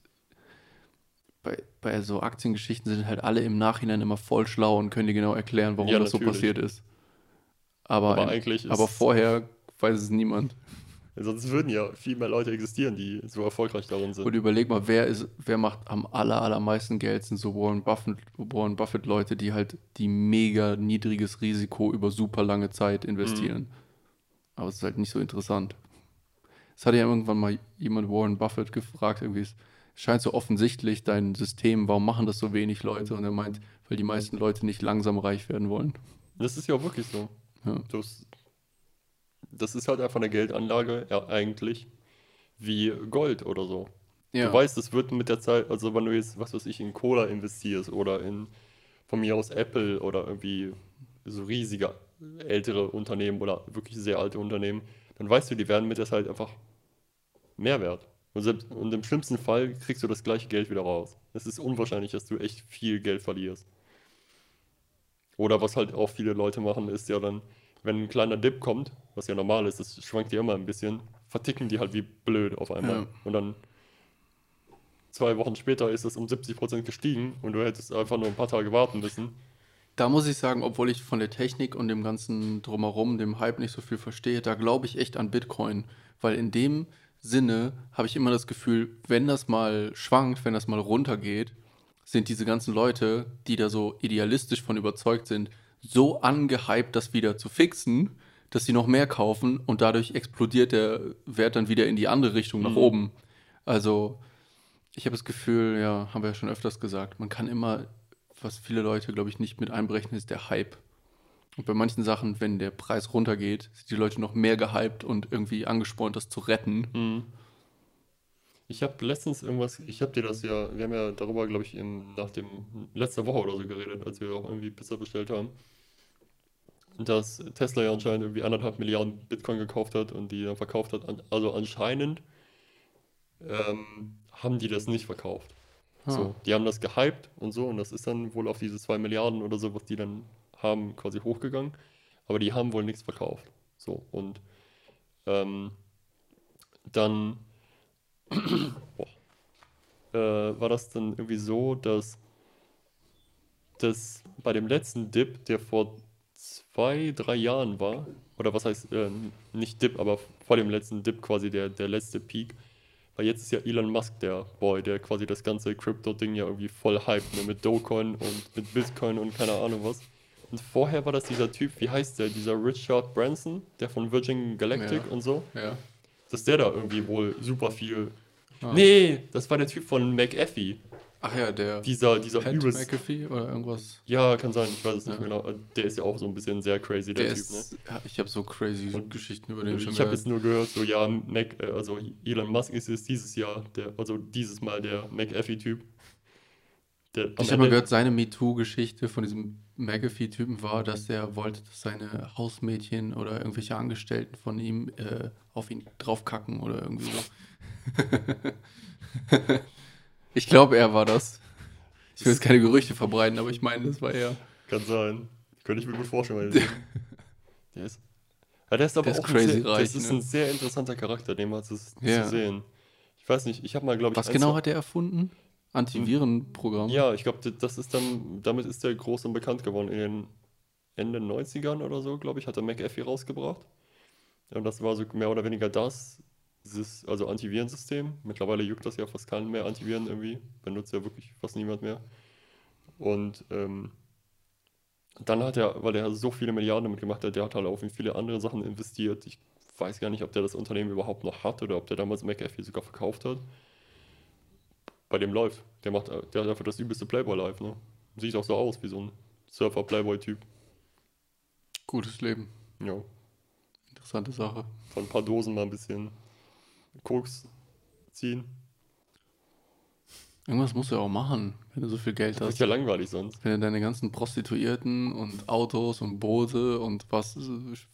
bei, bei so Aktiengeschichten sind halt alle im Nachhinein immer voll schlau und können dir genau erklären, warum ja, das so passiert ist. Aber, aber, ein, eigentlich aber ist vorher weiß es niemand. Sonst würden ja viel mehr Leute existieren, die so erfolgreich darin sind. Und überleg mal, wer ist, wer macht am aller, allermeisten Geld? Sind so Warren Buffett, Warren Buffett Leute, die halt die mega niedriges Risiko über super lange Zeit investieren. Mhm. Aber es ist halt nicht so interessant. Es hat ja irgendwann mal jemand Warren Buffett gefragt, irgendwie, es scheint so offensichtlich dein System, warum machen das so wenig Leute? Und er meint, weil die meisten Leute nicht langsam reich werden wollen. Das ist ja auch wirklich so. Ja. Das Das ist halt einfach eine Geldanlage, ja, eigentlich wie Gold oder so. Ja. Du weißt, es wird mit der Zeit, also wenn du jetzt, was weiß ich, in Cola investierst oder in, von mir aus Apple oder irgendwie so riesige ältere Unternehmen oder wirklich sehr alte Unternehmen, dann weißt du, die werden mit der Zeit einfach mehr wert. Und, selbst, und im schlimmsten Fall kriegst du das gleiche Geld wieder raus. Es ist unwahrscheinlich, dass du echt viel Geld verlierst. Oder was halt auch viele Leute machen, ist ja dann, wenn ein kleiner Dip kommt, was ja normal ist, das schwankt ja immer ein bisschen, verticken die halt wie blöd auf einmal. Ja. Und dann zwei Wochen später ist es um siebzig Prozent gestiegen und du hättest einfach nur ein paar Tage warten müssen. Da muss ich sagen, obwohl ich von der Technik und dem ganzen Drumherum, dem Hype nicht so viel verstehe, da glaube ich echt an Bitcoin. Weil in dem Sinne habe ich immer das Gefühl, wenn das mal schwankt, wenn das mal runtergeht, sind diese ganzen Leute, die da so idealistisch von überzeugt sind, so angehypt, das wieder zu fixen, dass sie noch mehr kaufen und dadurch explodiert der Wert dann wieder in die andere Richtung, nach mhm. oben. Also ich habe das Gefühl, ja, haben wir ja schon öfters gesagt, man kann immer, was viele Leute, glaube ich, nicht mit einberechnen, ist der Hype. Und bei manchen Sachen, wenn der Preis runtergeht, sind die Leute noch mehr gehypt und irgendwie angespornt, das zu retten. Mhm. Ich habe letztens irgendwas, ich habe dir das ja, wir haben ja darüber, glaube ich, in, nach dem, letzter Woche oder so geredet, als wir auch irgendwie Pizza bestellt haben, dass Tesla ja anscheinend irgendwie anderthalb Milliarden Bitcoin gekauft hat und die dann verkauft hat. Also anscheinend ähm, haben die das nicht verkauft. Hm. So, die haben das gehypt und so und das ist dann wohl auf diese zwei Milliarden oder so, was die dann haben, quasi hochgegangen. Aber die haben wohl nichts verkauft. So, und ähm, dann boah, äh, war das dann irgendwie so, dass das bei dem letzten Dip, der vor zwei, drei Jahren war, oder was heißt, äh, nicht Dip, aber vor dem letzten Dip quasi der, der letzte Peak, weil jetzt ist ja Elon Musk der Boy, der quasi das ganze Crypto-Ding ja irgendwie voll hyped, ne? Mit Dogecoin und mit Bitcoin und keine Ahnung was. Und vorher war das dieser Typ, wie heißt der, dieser Richard Branson, der von Virgin Galactic ja. und so. Ja. Dass der da irgendwie wohl super viel... Ah. Nee, das war der Typ von McAfee. Ach ja, der... Dieser, dieser übelst... McAfee oder irgendwas? Ja, kann sein, ich weiß es nicht ja. genau. Der ist ja auch so ein bisschen sehr crazy, der, der Typ, ist, ne? Ja, ich habe so crazy und Geschichten über den schon Ich habe jetzt nur gehört, so ja, Mac, also Elon Musk ist es dieses Jahr, der, also dieses Mal der McAfee-Typ. Der, ich habe mal gehört, seine MeToo-Geschichte von diesem McAfee-Typen war, dass er wollte, dass seine Hausmädchen oder irgendwelche Angestellten von ihm äh, auf ihn draufkacken oder irgendwie so. Ich glaube, er war das. Ich will jetzt keine Gerüchte verbreiten, aber ich meine, das war er. Kann sein. Könnte ich mir gut vorstellen. Der ist, ja, der ist aber der auch ist crazy ein, sehr, reich, das ist ne? ein sehr interessanter Charakter, den man zu, ja. zu sehen. Ich weiß nicht, ich habe mal, glaube ich... Was genau hat er erfunden? Antivirenprogramm. Ja, ich glaube, das ist dann, damit ist der groß und bekannt geworden. In den Ende neunzigern oder so, glaube ich, hat er McAfee rausgebracht. Und das war so mehr oder weniger das, also Antivirensystem. Mittlerweile juckt das ja fast keinen mehr, Antiviren irgendwie. Benutzt ja wirklich fast niemand mehr. Und ähm, dann hat er, weil er so viele Milliarden damit gemacht hat, der hat halt auch in viele andere Sachen investiert. Ich weiß gar nicht, ob der das Unternehmen überhaupt noch hat oder ob der damals McAfee sogar verkauft hat. Bei dem läuft. Der macht, der hat einfach das übelste Playboy-Life, ne? Sieht auch so aus wie so ein Surfer-Playboy-Typ. Gutes Leben. Ja. Interessante Sache. Von ein paar Dosen mal ein bisschen Koks ziehen. Irgendwas musst du ja auch machen, wenn du so viel Geld das hast. Das ist ja langweilig sonst. Wenn du deine ganzen Prostituierten und Autos und Boote und was,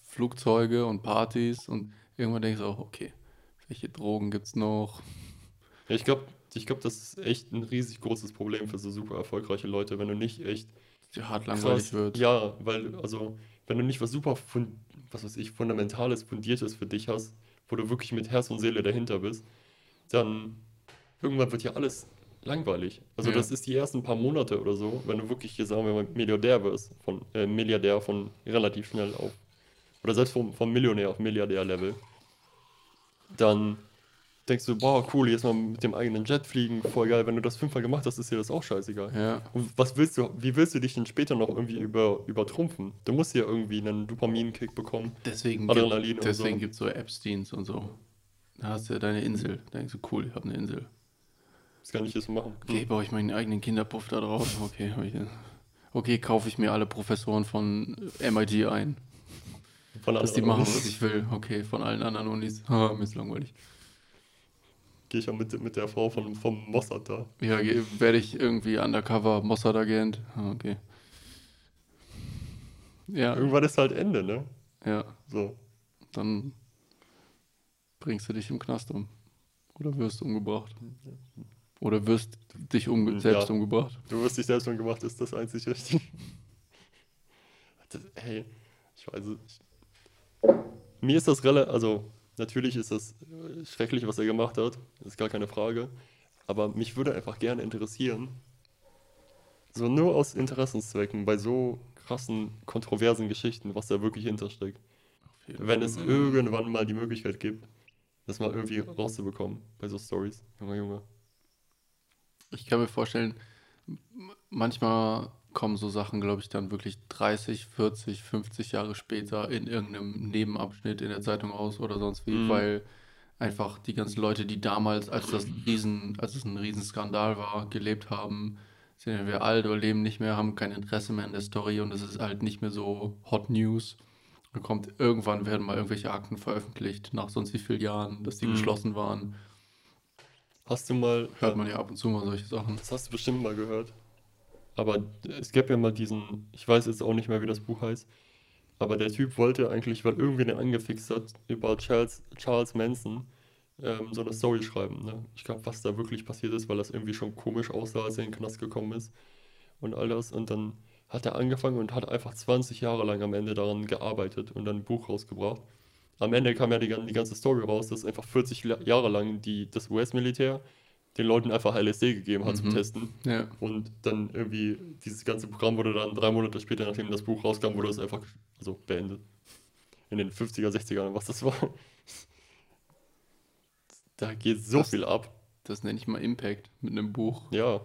Flugzeuge und Partys und irgendwann denkst du auch, okay, welche Drogen gibt's noch? Ja, ich glaube... Ich glaube, das ist echt ein riesig großes Problem für so super erfolgreiche Leute, wenn du nicht echt ja, hart langweilig wird. Ja, weil, also, wenn du nicht was super, fun- was weiß ich, Fundamentales, Fundiertes für dich hast, wo du wirklich mit Herz und Seele dahinter bist, dann irgendwann wird ja alles langweilig. Also ja. das ist die ersten paar Monate oder so, wenn du wirklich hier, sagen wir mal, Milliardär wirst, von äh, Milliardär von relativ schnell auf, oder selbst vom, vom Millionär auf Milliardär-Level, dann... denkst du, boah, cool, jetzt mal mit dem eigenen Jet fliegen, voll geil, wenn du das fünfmal gemacht hast, ist dir das auch scheißegal. Ja. Und was willst du, wie willst du dich denn später noch irgendwie über, übertrumpfen? Du musst ja irgendwie einen Dopamin-Kick bekommen, deswegen Adrenalin gibt, deswegen und so. Gibt es so Apps-Dienst und so. Da hast du ja deine Insel, da denkst du, cool, ich habe eine Insel. Das kann ich jetzt machen. Hm. Okay, baue ich meinen eigenen Kinderpuff da drauf, okay, habe ich ja. Okay, kaufe ich mir alle Professoren von M I T ein. Von dass die machen, was ich will, okay, von allen anderen Unis, ah, mir ist langweilig. Gehe ich ja mit, mit der Frau von, vom Mossad da. Ja, werde ich irgendwie undercover Mossad-Agent. Okay. Ja. Irgendwann ist halt Ende, ne? Ja. So. Dann bringst du dich im Knast um. Oder wirst umgebracht. Oder wirst dich umge- selbst ja. umgebracht. Du wirst dich selbst umgebracht, ist das einzig Richtige. Hey, ich weiß nicht. Mir ist das relativ, also... Natürlich ist das schrecklich, was er gemacht hat, ist gar keine Frage, aber mich würde einfach gerne interessieren, so nur aus Interessenszwecken, bei so krassen, kontroversen Geschichten, was da wirklich hintersteckt. Wenn es irgendwann mal die Möglichkeit gibt, das mal irgendwie rauszubekommen bei so Stories. Junge, Junge. Ich kann mir vorstellen, manchmal kommen so Sachen, glaube ich, dann wirklich dreißig, vierzig, fünfzig Jahre später in irgendeinem Nebenabschnitt in der Zeitung raus oder sonst wie, mhm. weil einfach die ganzen Leute, die damals, als das ein Riesen, als es ein Riesenskandal war, gelebt haben, sind entweder wir alt oder leben nicht mehr, haben kein Interesse mehr in der Story und es ist halt nicht mehr so Hot News. Dann kommt, irgendwann werden mal irgendwelche Akten veröffentlicht, nach sonst wie vielen Jahren, dass die mhm. geschlossen waren. Hast du mal... Hört man ja ab und zu mal solche Sachen. Das hast du bestimmt mal gehört. Aber es gab ja mal diesen, ich weiß jetzt auch nicht mehr, wie das Buch heißt, aber der Typ wollte eigentlich, weil irgendwen er angefixt hat, über Charles, Charles Manson ähm, so eine Story schreiben. Ne? Ich glaube, was da wirklich passiert ist, weil das irgendwie schon komisch aussah, als er in den Knast gekommen ist und all das. Und dann hat er angefangen und hat einfach zwanzig Jahre lang am Ende daran gearbeitet und dann ein Buch rausgebracht. Am Ende kam ja die, die ganze Story raus, dass einfach vierzig Jahre lang die, das U S-Militär den Leuten einfach L S D gegeben hat mhm. zum Testen. Ja. Und dann irgendwie dieses ganze Programm wurde dann drei Monate später, nachdem das Buch rauskam, wurde es einfach also beendet. In den fünfziger, sechziger, was das war. Da geht so das, viel ab. Das nenne ich mal Impact mit einem Buch. Ja.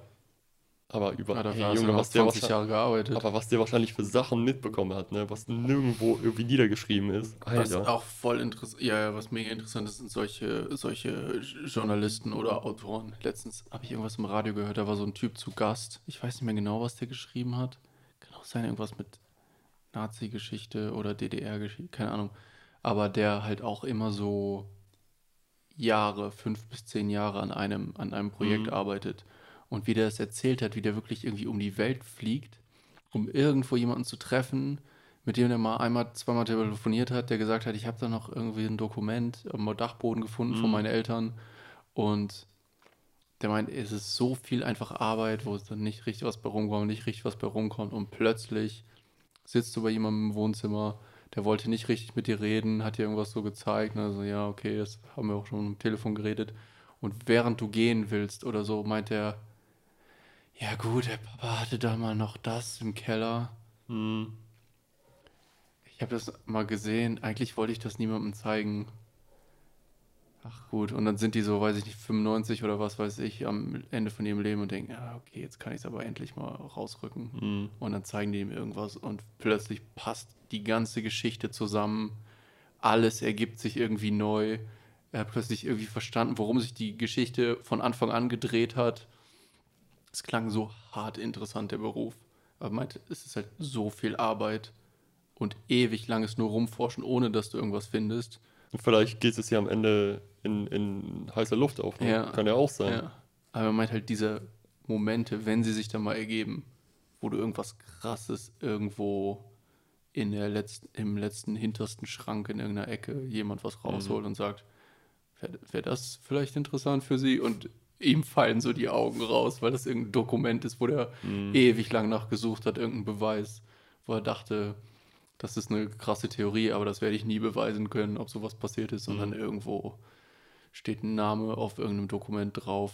Aber über ja, hey, Junge, was der zwanzig Jahre gearbeitet. Aber was der wahrscheinlich für Sachen mitbekommen hat, ne? Was nirgendwo irgendwie niedergeschrieben ist. Alter. Was auch voll interessant. Ja, ja, was mega interessant ist, sind solche, solche Journalisten oder Autoren. Letztens habe ich irgendwas im Radio gehört, da war so ein Typ zu Gast. Ich weiß nicht mehr genau, was der geschrieben hat. Kann auch sein, irgendwas mit Nazi-Geschichte oder D D R-Geschichte, keine Ahnung. Aber der halt auch immer so Jahre, fünf bis zehn Jahre an einem, an einem Projekt mhm. arbeitet. Und wie der es erzählt hat, wie der wirklich irgendwie um die Welt fliegt, um irgendwo jemanden zu treffen, mit dem er mal einmal, zweimal telefoniert hat, der gesagt hat, ich habe da noch irgendwie ein Dokument am Dachboden gefunden mhm. von meinen Eltern. Und der meint, es ist so viel einfach Arbeit, wo es dann nicht richtig was bei rumkommt, nicht richtig was bei rumkommt. Und plötzlich sitzt du bei jemandem im Wohnzimmer, der wollte nicht richtig mit dir reden, hat dir irgendwas so gezeigt. Also ja, okay, das haben wir auch schon am Telefon geredet. Und während du gehen willst oder so, meint er, ja gut, der Papa hatte da mal noch das im Keller. Hm. Ich habe das mal gesehen. Eigentlich wollte ich das niemandem zeigen. Ach gut, und dann sind die so, weiß ich nicht, fünfundneunzig oder was weiß ich, am Ende von ihrem Leben und denken, ja okay, jetzt kann ich es aber endlich mal rausrücken. Hm. Und dann zeigen die ihm irgendwas und plötzlich passt die ganze Geschichte zusammen. Alles ergibt sich irgendwie neu. Er hat plötzlich irgendwie verstanden, worum sich die Geschichte von Anfang an gedreht hat. Es klang so hart interessant, der Beruf. Aber meinte, es ist halt so viel Arbeit und ewig langes nur rumforschen, ohne dass du irgendwas findest. Und vielleicht geht es ja am Ende in, in heißer Luft auf. Ne? Ja, kann ja auch sein. Ja. Aber er meint halt diese Momente, wenn sie sich dann mal ergeben, wo du irgendwas Krasses irgendwo in der letzten, im letzten hintersten Schrank in irgendeiner Ecke jemand was rausholt mhm. und sagt, wäre wär das vielleicht interessant für sie? Und ihm fallen so die Augen raus, weil das irgendein Dokument ist, wo der mm. ewig lang nachgesucht hat, irgendein Beweis, wo er dachte, das ist eine krasse Theorie, aber das werde ich nie beweisen können, ob sowas passiert ist. Mm. Und dann irgendwo steht ein Name auf irgendeinem Dokument drauf,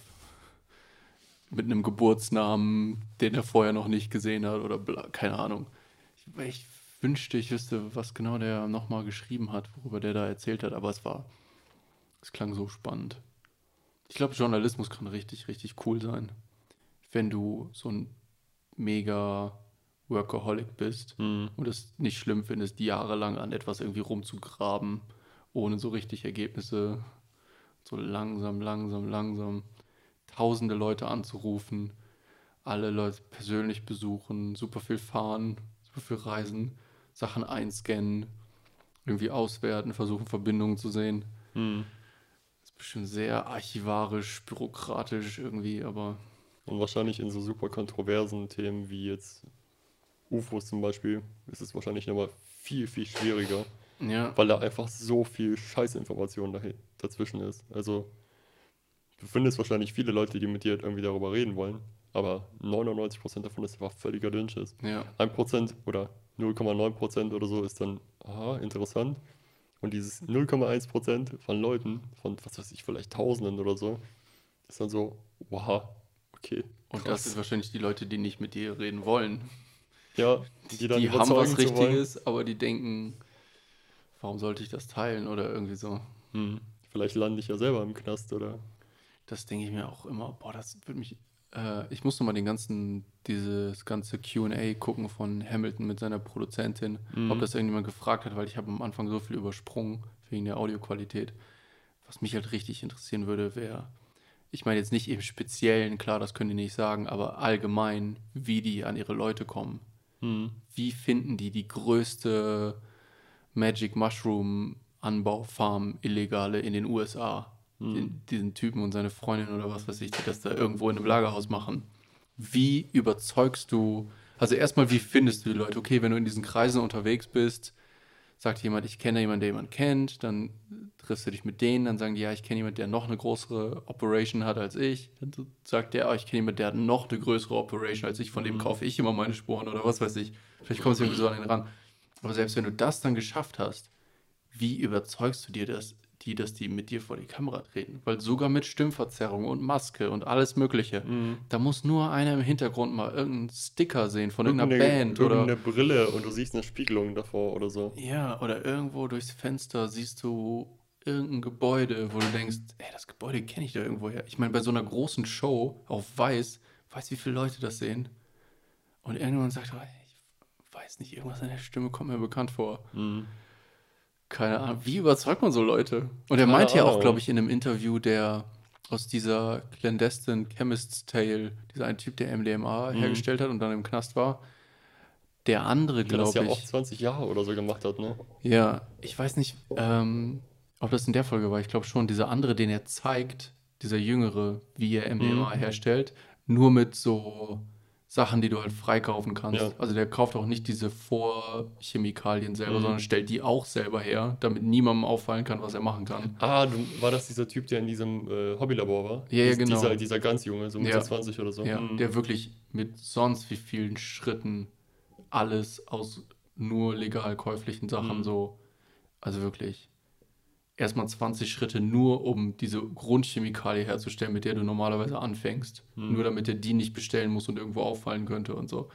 mit einem Geburtsnamen, den er vorher noch nicht gesehen hat oder bla, keine Ahnung. Ich, ich wünschte, ich wüsste, was genau der nochmal geschrieben hat, worüber der da erzählt hat, aber es war, es klang so spannend. Ich glaube, Journalismus kann richtig, richtig cool sein, wenn du so ein mega Workaholic bist mhm. und es nicht schlimm findest, jahrelang an etwas irgendwie rumzugraben, ohne so richtig Ergebnisse, so langsam, langsam, langsam tausende Leute anzurufen, alle Leute persönlich besuchen, super viel fahren, super viel reisen, Sachen einscannen, irgendwie auswerten, versuchen Verbindungen zu sehen. Mhm. Bestimmt sehr archivarisch, bürokratisch irgendwie, aber... Und wahrscheinlich in so super kontroversen Themen wie jetzt U F Os zum Beispiel ist es wahrscheinlich nochmal viel, viel schwieriger, ja. weil da einfach so viel Scheißinformation dazwischen ist. Also du findest wahrscheinlich viele Leute, die mit dir irgendwie darüber reden wollen, aber neunundneunzig Prozent davon ist einfach völliger Dünnschiss. Ja. ein Prozent oder null Komma neun Prozent oder so ist dann, aha, interessant. Und dieses null Komma eins Prozent von Leuten, von was weiß ich, vielleicht Tausenden oder so, ist dann so, wow, okay. Krass. Und das sind wahrscheinlich die Leute, die nicht mit dir reden wollen. Ja, die, die dann die haben was Richtiges, aber die denken, warum sollte ich das teilen oder irgendwie so. Hm. Vielleicht lande ich ja selber im Knast, oder? Das denke ich mir auch immer. Boah, das würde mich... Äh, ich muss nochmal den ganzen, dieses ganze Q und A gucken von Hamilton mit seiner Produzentin, mhm. ob das irgendjemand gefragt hat, weil ich habe am Anfang so viel übersprungen wegen der Audioqualität. Was mich halt richtig interessieren würde, wäre... Ich meine jetzt nicht im Speziellen, klar, das können die nicht sagen, aber allgemein, wie die an ihre Leute kommen. Hm. Wie finden die die größte Magic Mushroom Anbaufarm Illegale in den U S A? Hm. Den, diesen Typen und seine Freundin oder was weiß ich, die das da irgendwo in einem Lagerhaus machen. Wie überzeugst du, also erstmal, wie findest du die Leute? Okay, wenn du in diesen Kreisen unterwegs bist, sagt jemand, ich kenne jemanden, der jemanden kennt, dann triffst du dich mit denen, dann sagen die, ja, ich kenne jemanden, der noch eine größere Operation hat als ich. Dann sagt der, oh, ich kenne jemanden, der hat noch eine größere Operation als ich, von dem kaufe ich immer meine Sporen oder was weiß ich. Vielleicht kommst du irgendwie so an den ran. Aber selbst wenn du das dann geschafft hast, wie überzeugst du dir das, die, dass die mit dir vor die Kamera treten? Weil sogar mit Stimmverzerrung und Maske und alles Mögliche, mhm. da muss nur einer im Hintergrund mal irgendeinen Sticker sehen von irgendeiner irgendeine, Band irgendeine oder... Irgendeine Brille und du siehst eine Spiegelung davor oder so. Ja, oder irgendwo durchs Fenster siehst du irgendein Gebäude, wo du denkst, ey, das Gebäude kenne ich da irgendwo her. Ich meine, bei so einer großen Show auf Weiß, weiß wie viele Leute das sehen. Und irgendjemand sagt, ey, ich weiß nicht, irgendwas an der Stimme kommt mir bekannt vor. Mhm. Keine Ahnung, wie überzeugt man so Leute? Und er meinte ja auch, glaube ich, in einem Interview, der aus dieser Clandestine Chemist's Tale, dieser ein Typ, der M D M A mhm. hergestellt hat und dann im Knast war, der andere, glaube ich... Der das ja auch zwanzig Jahre oder so gemacht hat, ne? Ja, ich weiß nicht, ähm, ob das in der Folge war, ich glaube schon, dieser andere, den er zeigt, dieser Jüngere, wie er M D M A mhm. herstellt, nur mit so... Sachen, die du halt freikaufen kannst. Ja. Also der kauft auch nicht diese Vorchemikalien selber, mhm. sondern stellt die auch selber her, damit niemandem auffallen kann, was er machen kann. Ah, du, war das dieser Typ, der in diesem äh, Hobbylabor war? Ja, ja, genau. Dieser, dieser ganz Junge, so Mitte ja. zwanzig oder so. Ja, mhm. der wirklich mit sonst wie vielen Schritten alles aus nur legal käuflichen Sachen mhm. so, also wirklich erstmal zwanzig Schritte nur, um diese Grundchemikalie herzustellen, mit der du normalerweise anfängst. Hm. Nur damit er die nicht bestellen muss und irgendwo auffallen könnte und so.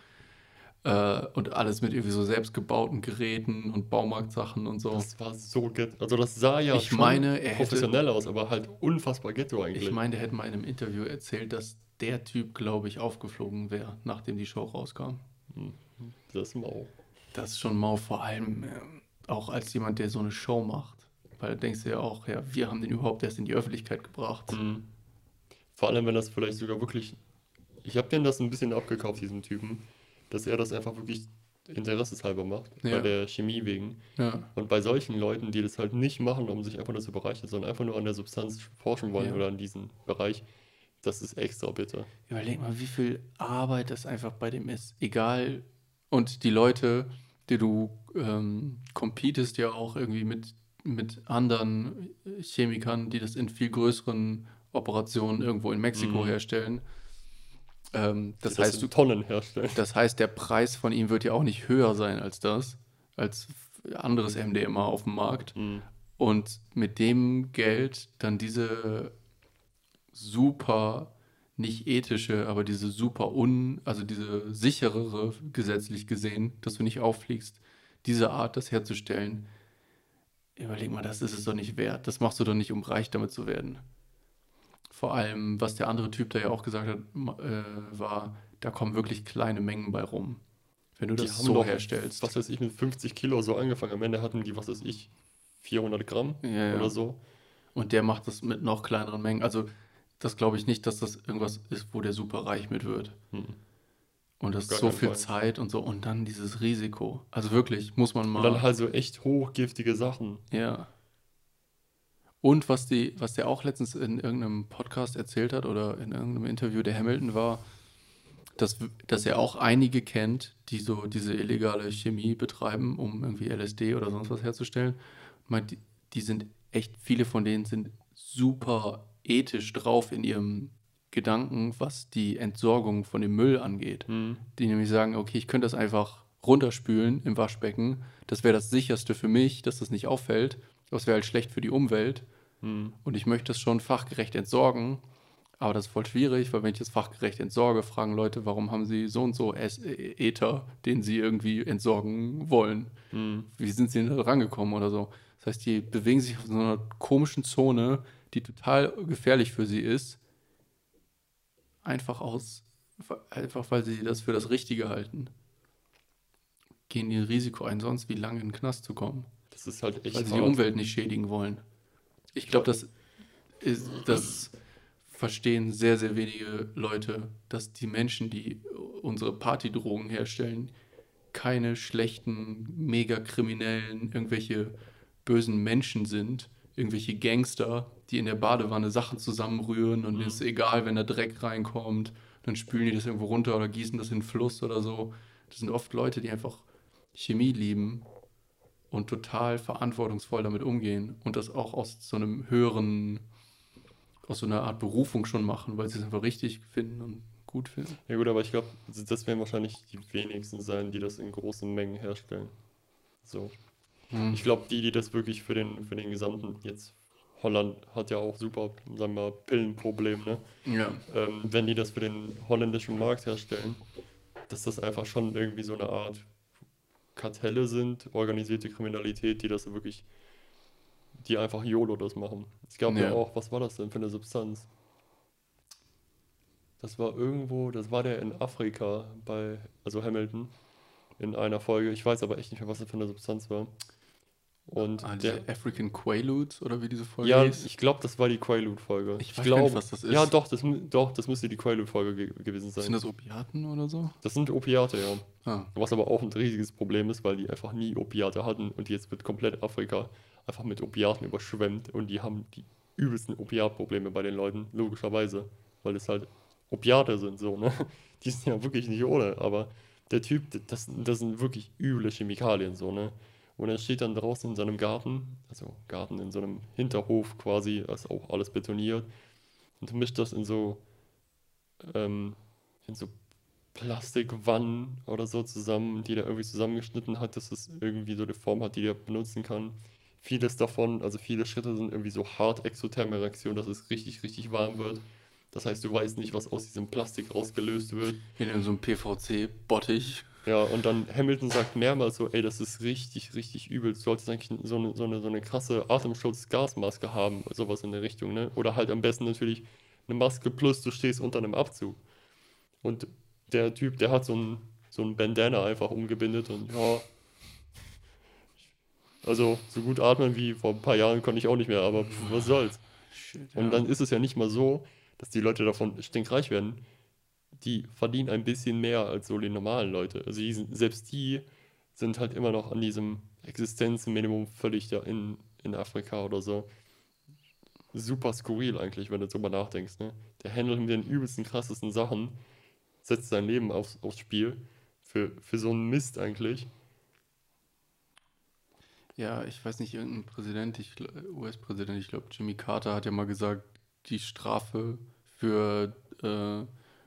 Äh, und alles mit irgendwie so selbstgebauten Geräten und Baumarktsachen und so. Das war so ghetto. Also das sah ja ich schon meine, er professionell hätte, aus, aber halt unfassbar ghetto eigentlich. Ich meine, der hätte mal in einem Interview erzählt, dass der Typ, glaube ich, aufgeflogen wäre, nachdem die Show rauskam. Hm. Das ist mau. Das ist schon mau, vor allem äh, auch als jemand, der so eine Show macht. Weil du denkst ja auch, ja, wir haben den überhaupt erst in die Öffentlichkeit gebracht. Mhm. Vor allem, wenn das vielleicht sogar wirklich... Ich habe denen das ein bisschen abgekauft, diesem Typen, dass er das einfach wirklich interesseshalber macht, ja. bei der Chemie wegen. Ja. Und bei solchen Leuten, die das halt nicht machen, um sich einfach nur zu bereichern, sondern einfach nur an der Substanz forschen wollen ja. oder an diesem Bereich, das ist extra bitter. Überleg mal, wie viel Arbeit das einfach bei dem ist. Egal. Und die Leute, die du ähm, competest ja auch irgendwie mit... mit anderen Chemikern, die das in viel größeren Operationen irgendwo in Mexiko mm. herstellen. Ähm, das das heißt, du Tonnen herstellen. Das heißt, der Preis von ihm wird ja auch nicht höher sein als das, als anderes M D M A auf dem Markt. Mm. Und mit dem Geld dann diese super, nicht ethische, aber diese super un, also diese sicherere, gesetzlich gesehen, dass du nicht auffliegst, diese Art, das herzustellen. Überleg mal, das ist es doch nicht wert. Das machst du doch nicht, um reich damit zu werden. Vor allem, was der andere Typ da ja auch gesagt hat, äh, war, da kommen wirklich kleine Mengen bei rum. Wenn du die das so doch, herstellst. Was weiß ich, mit fünfzig Kilo so angefangen. Am Ende hatten die, was weiß ich, vierhundert Gramm ja, ja. oder so. Und der macht das mit noch kleineren Mengen. Also das glaube ich nicht, dass das irgendwas ist, wo der super reich mit wird. Hm. Und das ist so viel Fall. Zeit und so. Und dann dieses Risiko. Also wirklich, muss man mal... Und dann halt so echt hochgiftige Sachen. Ja. Und was, die, was der auch letztens in irgendeinem Podcast erzählt hat oder in irgendeinem Interview, der Hamilton war, dass, dass er auch einige kennt, die so diese illegale Chemie betreiben, um irgendwie L S D oder sonst was herzustellen. Meint, die, die sind echt, viele von denen sind super ethisch drauf in ihrem... Gedanken, was die Entsorgung von dem Müll angeht. Mhm. Die nämlich sagen, okay, ich könnte das einfach runterspülen im Waschbecken. Das wäre das Sicherste für mich, dass das nicht auffällt. Das wäre halt schlecht für die Umwelt. Mhm. Und ich möchte das schon fachgerecht entsorgen. Aber das ist voll schwierig, weil wenn ich das fachgerecht entsorge, fragen Leute, warum haben sie so und so Äther, den sie irgendwie entsorgen wollen? Mhm. Wie sind sie denn da rangekommen oder so? Das heißt, die bewegen sich auf so einer komischen Zone, die total gefährlich für sie ist, einfach aus, einfach weil sie das für das Richtige halten. Gehen die ein Risiko ein, sonst wie lange in den Knast zu kommen. Das ist halt echt. Weil sie die Umwelt nicht schädigen wollen. Ich glaube, das ist das. Verstehen sehr, sehr wenige Leute, dass die Menschen, die unsere Partydrogen herstellen, keine schlechten, mega kriminellen, irgendwelche bösen Menschen sind, irgendwelche Gangster, die in der Badewanne Sachen zusammenrühren und mhm. ist egal, wenn da Dreck reinkommt, dann spülen die das irgendwo runter oder gießen das in den Fluss oder so. Das sind oft Leute, die einfach Chemie lieben und total verantwortungsvoll damit umgehen und das auch aus so einem höheren aus so einer Art Berufung schon machen, weil sie es einfach richtig finden und gut finden. Ja gut, aber ich glaube, das werden wahrscheinlich die wenigsten sein, die das in großen Mengen herstellen. So. Hm. Ich glaube, die, die das wirklich für den, für den gesamten, jetzt Holland hat ja auch super, sagen wir mal, Pillenproblem, ne? Ja. Ähm, wenn die das für den holländischen Markt herstellen, dass das einfach schon irgendwie so eine Art Kartelle sind, organisierte Kriminalität, die das wirklich die einfach YOLO das machen. Es gab ja. ja auch, was war das denn für eine Substanz? Das war irgendwo, das war der in Afrika bei, also Hamilton, in einer Folge. Ich weiß aber echt nicht mehr, was das für eine Substanz war. Und ah, der African Quaaludes oder wie diese Folge ja, hieß? Ja, ich glaube, das war die Quaalude-Folge. Ich, ich weiß glaub, nicht, was das ist. Ja, doch, das, doch, das müsste die Quaalude-Folge ge- gewesen sein. Sind das Opiaten oder so? Das sind Opiate, ja. Ah. Was aber auch ein riesiges Problem ist, weil die einfach nie Opiate hatten und jetzt wird komplett Afrika einfach mit Opiaten überschwemmt und die haben die übelsten Opiatprobleme bei den Leuten, logischerweise, weil es halt Opiate sind, so, ne? Die sind ja wirklich nicht ohne, aber der Typ, das, das sind wirklich üble Chemikalien, so, ne? Und er steht dann draußen in seinem Garten, also Garten in so einem Hinterhof quasi, da ist auch alles betoniert und mischt das in so, ähm, in so Plastikwannen oder so zusammen, die er irgendwie zusammengeschnitten hat, dass das irgendwie so eine Form hat, die er benutzen kann. Vieles davon, also viele Schritte sind irgendwie so hart exotherme Reaktion, dass es richtig, richtig warm wird. Das heißt, du weißt nicht, was aus diesem Plastik rausgelöst wird. In so einem P V C-Bottich. Ja, und dann Hamilton sagt mehrmals so, ey, das ist richtig, richtig übel. Du solltest eigentlich so eine, so eine, so eine krasse Atemschutzgasmaske haben, sowas in der Richtung, ne? Oder halt am besten natürlich eine Maske plus, du stehst unter einem Abzug. Und der Typ, der hat so ein, so ein Bandana einfach umgebindet und ja... Also, so gut atmen wie vor ein paar Jahren konnte ich auch nicht mehr, aber was soll's. Shit, ja. Und dann ist es ja nicht mal so, dass die Leute davon stinkreich werden. Die verdienen ein bisschen mehr als so die normalen Leute. Also die sind, selbst die sind halt immer noch an diesem Existenzminimum völlig da in, in Afrika oder so. Super skurril eigentlich, wenn du drüber nachdenkst. Ne? Der handelt mit den übelsten, krassesten Sachen, setzt sein Leben aufs, aufs Spiel für, für so einen Mist eigentlich. Ja, ich weiß nicht, irgendein Präsident, ich, U S-Präsident, ich glaube Jimmy Carter hat ja mal gesagt, die Strafe für, äh,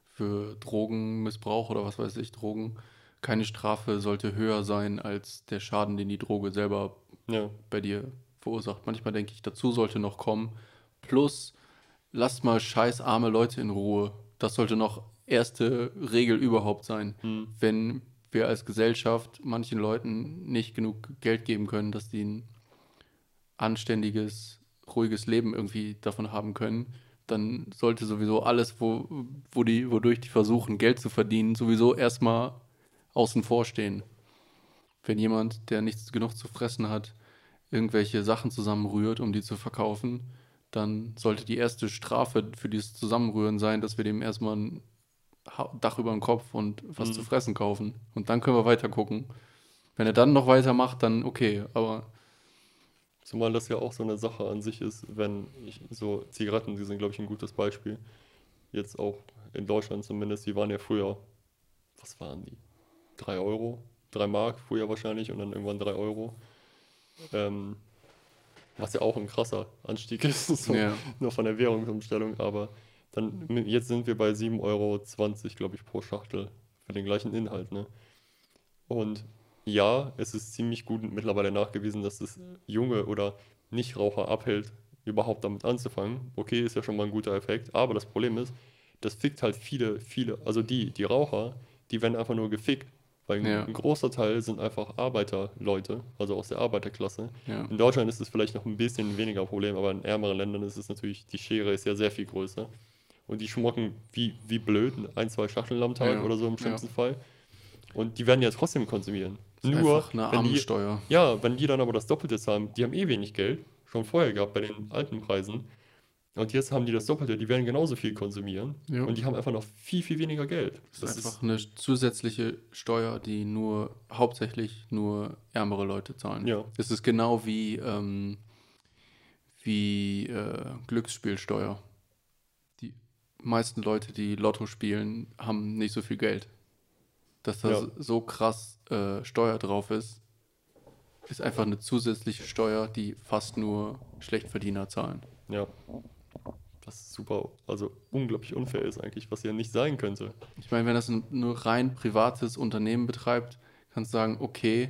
für Drogenmissbrauch oder was weiß ich, Drogen, keine Strafe sollte höher sein als der Schaden, den die Droge selber ja. bei dir verursacht. Manchmal denke ich, dazu sollte noch kommen, plus lasst mal scheiß arme Leute in Ruhe. Das sollte noch erste Regel überhaupt sein, hm. wenn wir als Gesellschaft manchen Leuten nicht genug Geld geben können, dass die ein anständiges, ruhiges Leben irgendwie davon haben können, dann sollte sowieso alles, wo, wo die, wodurch die versuchen, Geld zu verdienen, sowieso erstmal außen vor stehen. Wenn jemand, der nichts genug zu fressen hat, irgendwelche Sachen zusammenrührt, um die zu verkaufen, dann sollte die erste Strafe für dieses Zusammenrühren sein, dass wir dem erstmal ein Dach über den Kopf und was mhm. zu fressen kaufen. Und dann können wir weiter gucken. Wenn er dann noch weitermacht, dann okay, aber... Zumal das ja auch so eine Sache an sich ist, wenn ich, so Zigaretten, die sind, glaube ich, ein gutes Beispiel. Jetzt auch in Deutschland zumindest, die waren ja früher, was waren die? Drei Euro? Drei Mark früher wahrscheinlich und dann irgendwann drei Euro. Ähm, was ja auch ein krasser Anstieg ist, so, ja. nur von der Währungsumstellung, aber dann, jetzt sind wir bei sieben Euro zwanzig, glaube ich, pro Schachtel für den gleichen Inhalt, ne? Und ja, es ist ziemlich gut mittlerweile nachgewiesen, dass das junge oder Nichtraucher abhält, überhaupt damit anzufangen. Okay, ist ja schon mal ein guter Effekt, aber das Problem ist, das fickt halt viele, viele, also die, die Raucher, die werden einfach nur gefickt, weil ja. ein großer Teil sind einfach Arbeiterleute, also aus der Arbeiterklasse. Ja. In Deutschland ist es vielleicht noch ein bisschen weniger Problem, aber in ärmeren Ländern ist es natürlich, die Schere ist ja sehr viel größer. Und die schmocken wie, wie blöd ein, zwei Schachteln am Tag ja. oder so im schlimmsten ja. Fall. Und die werden ja trotzdem konsumieren. Das ist nur einfach eine Armensteuer. Ja, wenn die dann aber das Doppelte zahlen, die haben eh wenig Geld, schon vorher gehabt bei den alten Preisen. Und jetzt haben die das Doppelte, die werden genauso viel konsumieren. Ja. Und die haben einfach noch viel, viel weniger Geld. Das, das ist einfach ist eine zusätzliche Steuer, die nur, hauptsächlich nur ärmere Leute zahlen. Ja. Das ist genau wie, ähm, wie äh, Glücksspielsteuer. Die meisten Leute, die Lotto spielen, haben nicht so viel Geld. Dass da ja. so krass äh, Steuer drauf ist, ist einfach eine zusätzliche Steuer, die fast nur Schlechtverdiener zahlen. Ja. Was super, also unglaublich unfair ist eigentlich, was ja nicht sein könnte. Ich meine, wenn das ein nur rein privates Unternehmen betreibt, kannst du sagen, okay,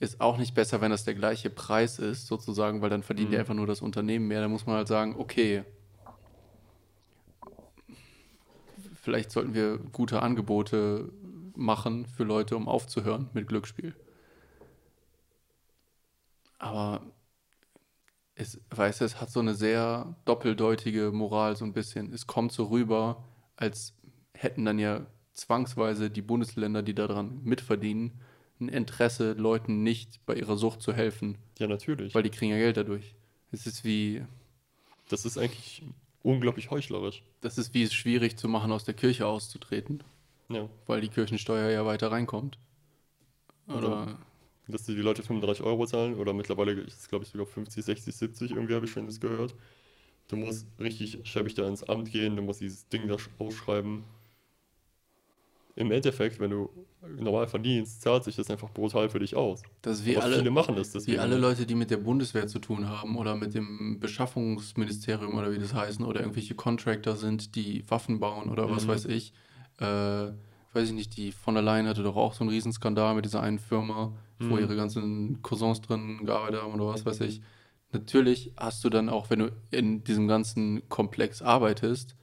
ist auch nicht besser, wenn das der gleiche Preis ist, sozusagen, weil dann verdient mhm. die einfach nur das Unternehmen mehr. Da muss man halt sagen, okay, vielleicht sollten wir gute Angebote machen für Leute, um aufzuhören mit Glücksspiel. Aber es, weißt du, es hat so eine sehr doppeldeutige Moral so ein bisschen. Es kommt so rüber, als hätten dann ja zwangsweise die Bundesländer, die daran mitverdienen, ein Interesse, Leuten nicht bei ihrer Sucht zu helfen. Ja, natürlich. Weil die kriegen ja Geld dadurch. Es ist wie... Das ist eigentlich unglaublich heuchlerisch. Das ist wie es schwierig zu machen, aus der Kirche auszutreten. Ja. Weil die Kirchensteuer ja weiter reinkommt. Oder... Also. Dass die Leute fünfunddreißig Euro zahlen oder mittlerweile ist es, glaube ich, sogar fünfzig, sechzig, siebzig, irgendwie habe ich schon das gehört. Du musst richtig schäbig da ins Amt gehen, du musst dieses Ding da ausschreiben. Im Endeffekt, wenn du normal verdienst, zahlt sich das einfach brutal für dich aus. Das ist wie alle, viele machen das. Das wie alle Leute, die mit der Bundeswehr zu tun haben oder mit dem Beschaffungsministerium oder wie das heißen oder irgendwelche Contractor sind, die Waffen bauen oder mhm. was weiß ich. Äh, weiß ich nicht, die von der Leyen hatte doch auch so einen Riesenskandal mit dieser einen Firma, mhm. wo ihre ganzen Cousins drin gearbeitet haben oder was weiß ich. Natürlich hast du dann auch, wenn du in diesem ganzen Komplex arbeitest,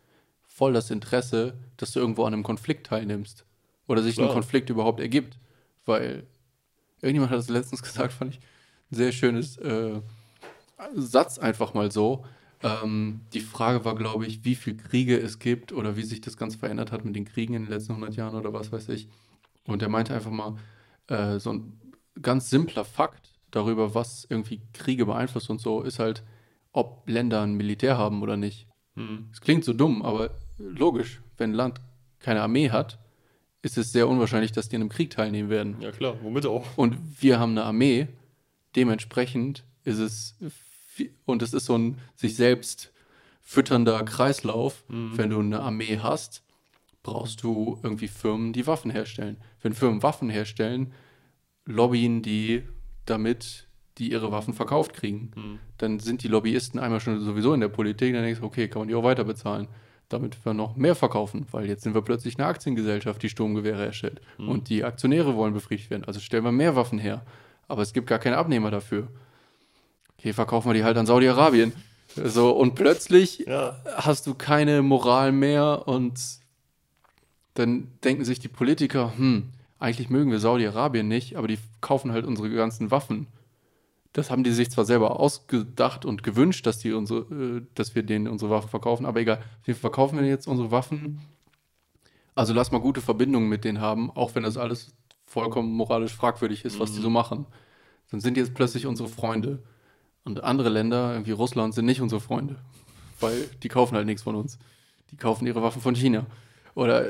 voll das Interesse, dass du irgendwo an einem Konflikt teilnimmst oder sich Klar. ein Konflikt überhaupt ergibt, weil irgendjemand hat das letztens gesagt, fand ich ein sehr schönes äh, Satz einfach mal so. Ähm, die Frage war, glaube ich, wie viele Kriege es gibt oder wie sich das Ganze verändert hat mit den Kriegen in den letzten hundert Jahren oder was weiß ich. Und er meinte einfach mal, äh, so ein ganz simpler Fakt darüber, was irgendwie Kriege beeinflusst und so, ist halt, ob Länder ein Militär haben oder nicht. Mhm. Das klingt so dumm, aber logisch, wenn ein Land keine Armee hat, ist es sehr unwahrscheinlich, dass die in einem Krieg teilnehmen werden. Ja klar, womit auch. Und wir haben eine Armee, dementsprechend ist es... Und es ist so ein sich selbst fütternder Kreislauf. Mhm. Wenn du eine Armee hast, brauchst du irgendwie Firmen, die Waffen herstellen. Wenn Firmen Waffen herstellen, lobbyen die, damit die ihre Waffen verkauft kriegen. Mhm. Dann sind die Lobbyisten einmal schon sowieso in der Politik. Dann denkst du, okay, kann man die auch weiter bezahlen, damit wir noch mehr verkaufen. Weil jetzt sind wir plötzlich eine Aktiengesellschaft, die Sturmgewehre herstellt. Mhm. Und die Aktionäre wollen befriedigt werden. Also stellen wir mehr Waffen her. Aber es gibt gar keine Abnehmer dafür. Okay, verkaufen wir die halt an Saudi-Arabien. So, und plötzlich ja. hast du keine Moral mehr und dann denken sich die Politiker, hm, eigentlich mögen wir Saudi-Arabien nicht, aber die kaufen halt unsere ganzen Waffen. Das haben die sich zwar selber ausgedacht und gewünscht, dass, die unsere, dass wir denen unsere Waffen verkaufen, aber egal, wir verkaufen wir jetzt unsere Waffen. Also lass mal gute Verbindungen mit denen haben, auch wenn das alles vollkommen moralisch fragwürdig ist, mhm. was die so machen. Dann sind jetzt plötzlich unsere Freunde. Und andere Länder, irgendwie Russland, sind nicht unsere Freunde, weil die kaufen halt nichts von uns. Die kaufen ihre Waffen von China. Oder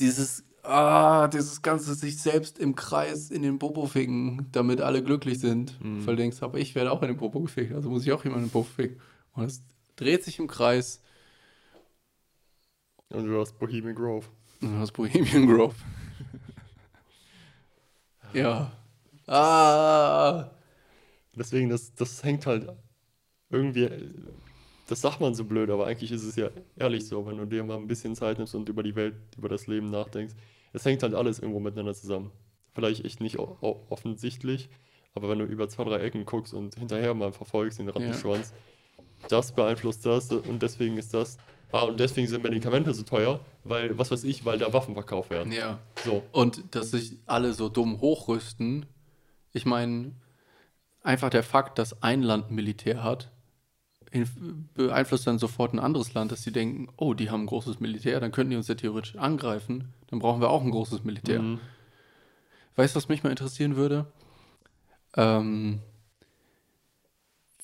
dieses, ah, dieses ganze sich selbst im Kreis in den Popo ficken, damit alle glücklich sind. Mhm. Weil du denkst, aber ich werde auch in den Popo gefickt, also muss ich auch jemanden in den Popo ficken. Und es dreht sich im Kreis. Und du hast Bohemian Grove. Und du hast Bohemian Grove. ja. Ah. Deswegen, das, das hängt halt irgendwie, das sagt man so blöd, aber eigentlich ist es ja ehrlich so, wenn du dir mal ein bisschen Zeit nimmst und über die Welt, über das Leben nachdenkst. Es hängt halt alles irgendwo miteinander zusammen. Vielleicht echt nicht offensichtlich, Aber wenn du über zwei, drei Ecken guckst und hinterher mal verfolgst den Rattenschwanz, ja. das beeinflusst das und deswegen ist das. Ah, und deswegen sind Medikamente so teuer, weil, was weiß ich, weil da Waffen verkauft werden. Ja. So. Und dass sich alle so dumm hochrüsten, ich meine, einfach der Fakt, dass ein Land Militär hat, beeinflusst dann sofort ein anderes Land, dass sie denken, oh, die haben ein großes Militär, dann könnten die uns ja theoretisch angreifen, dann brauchen wir auch ein großes Militär. Mhm. Weißt du, was mich mal interessieren würde? Ähm,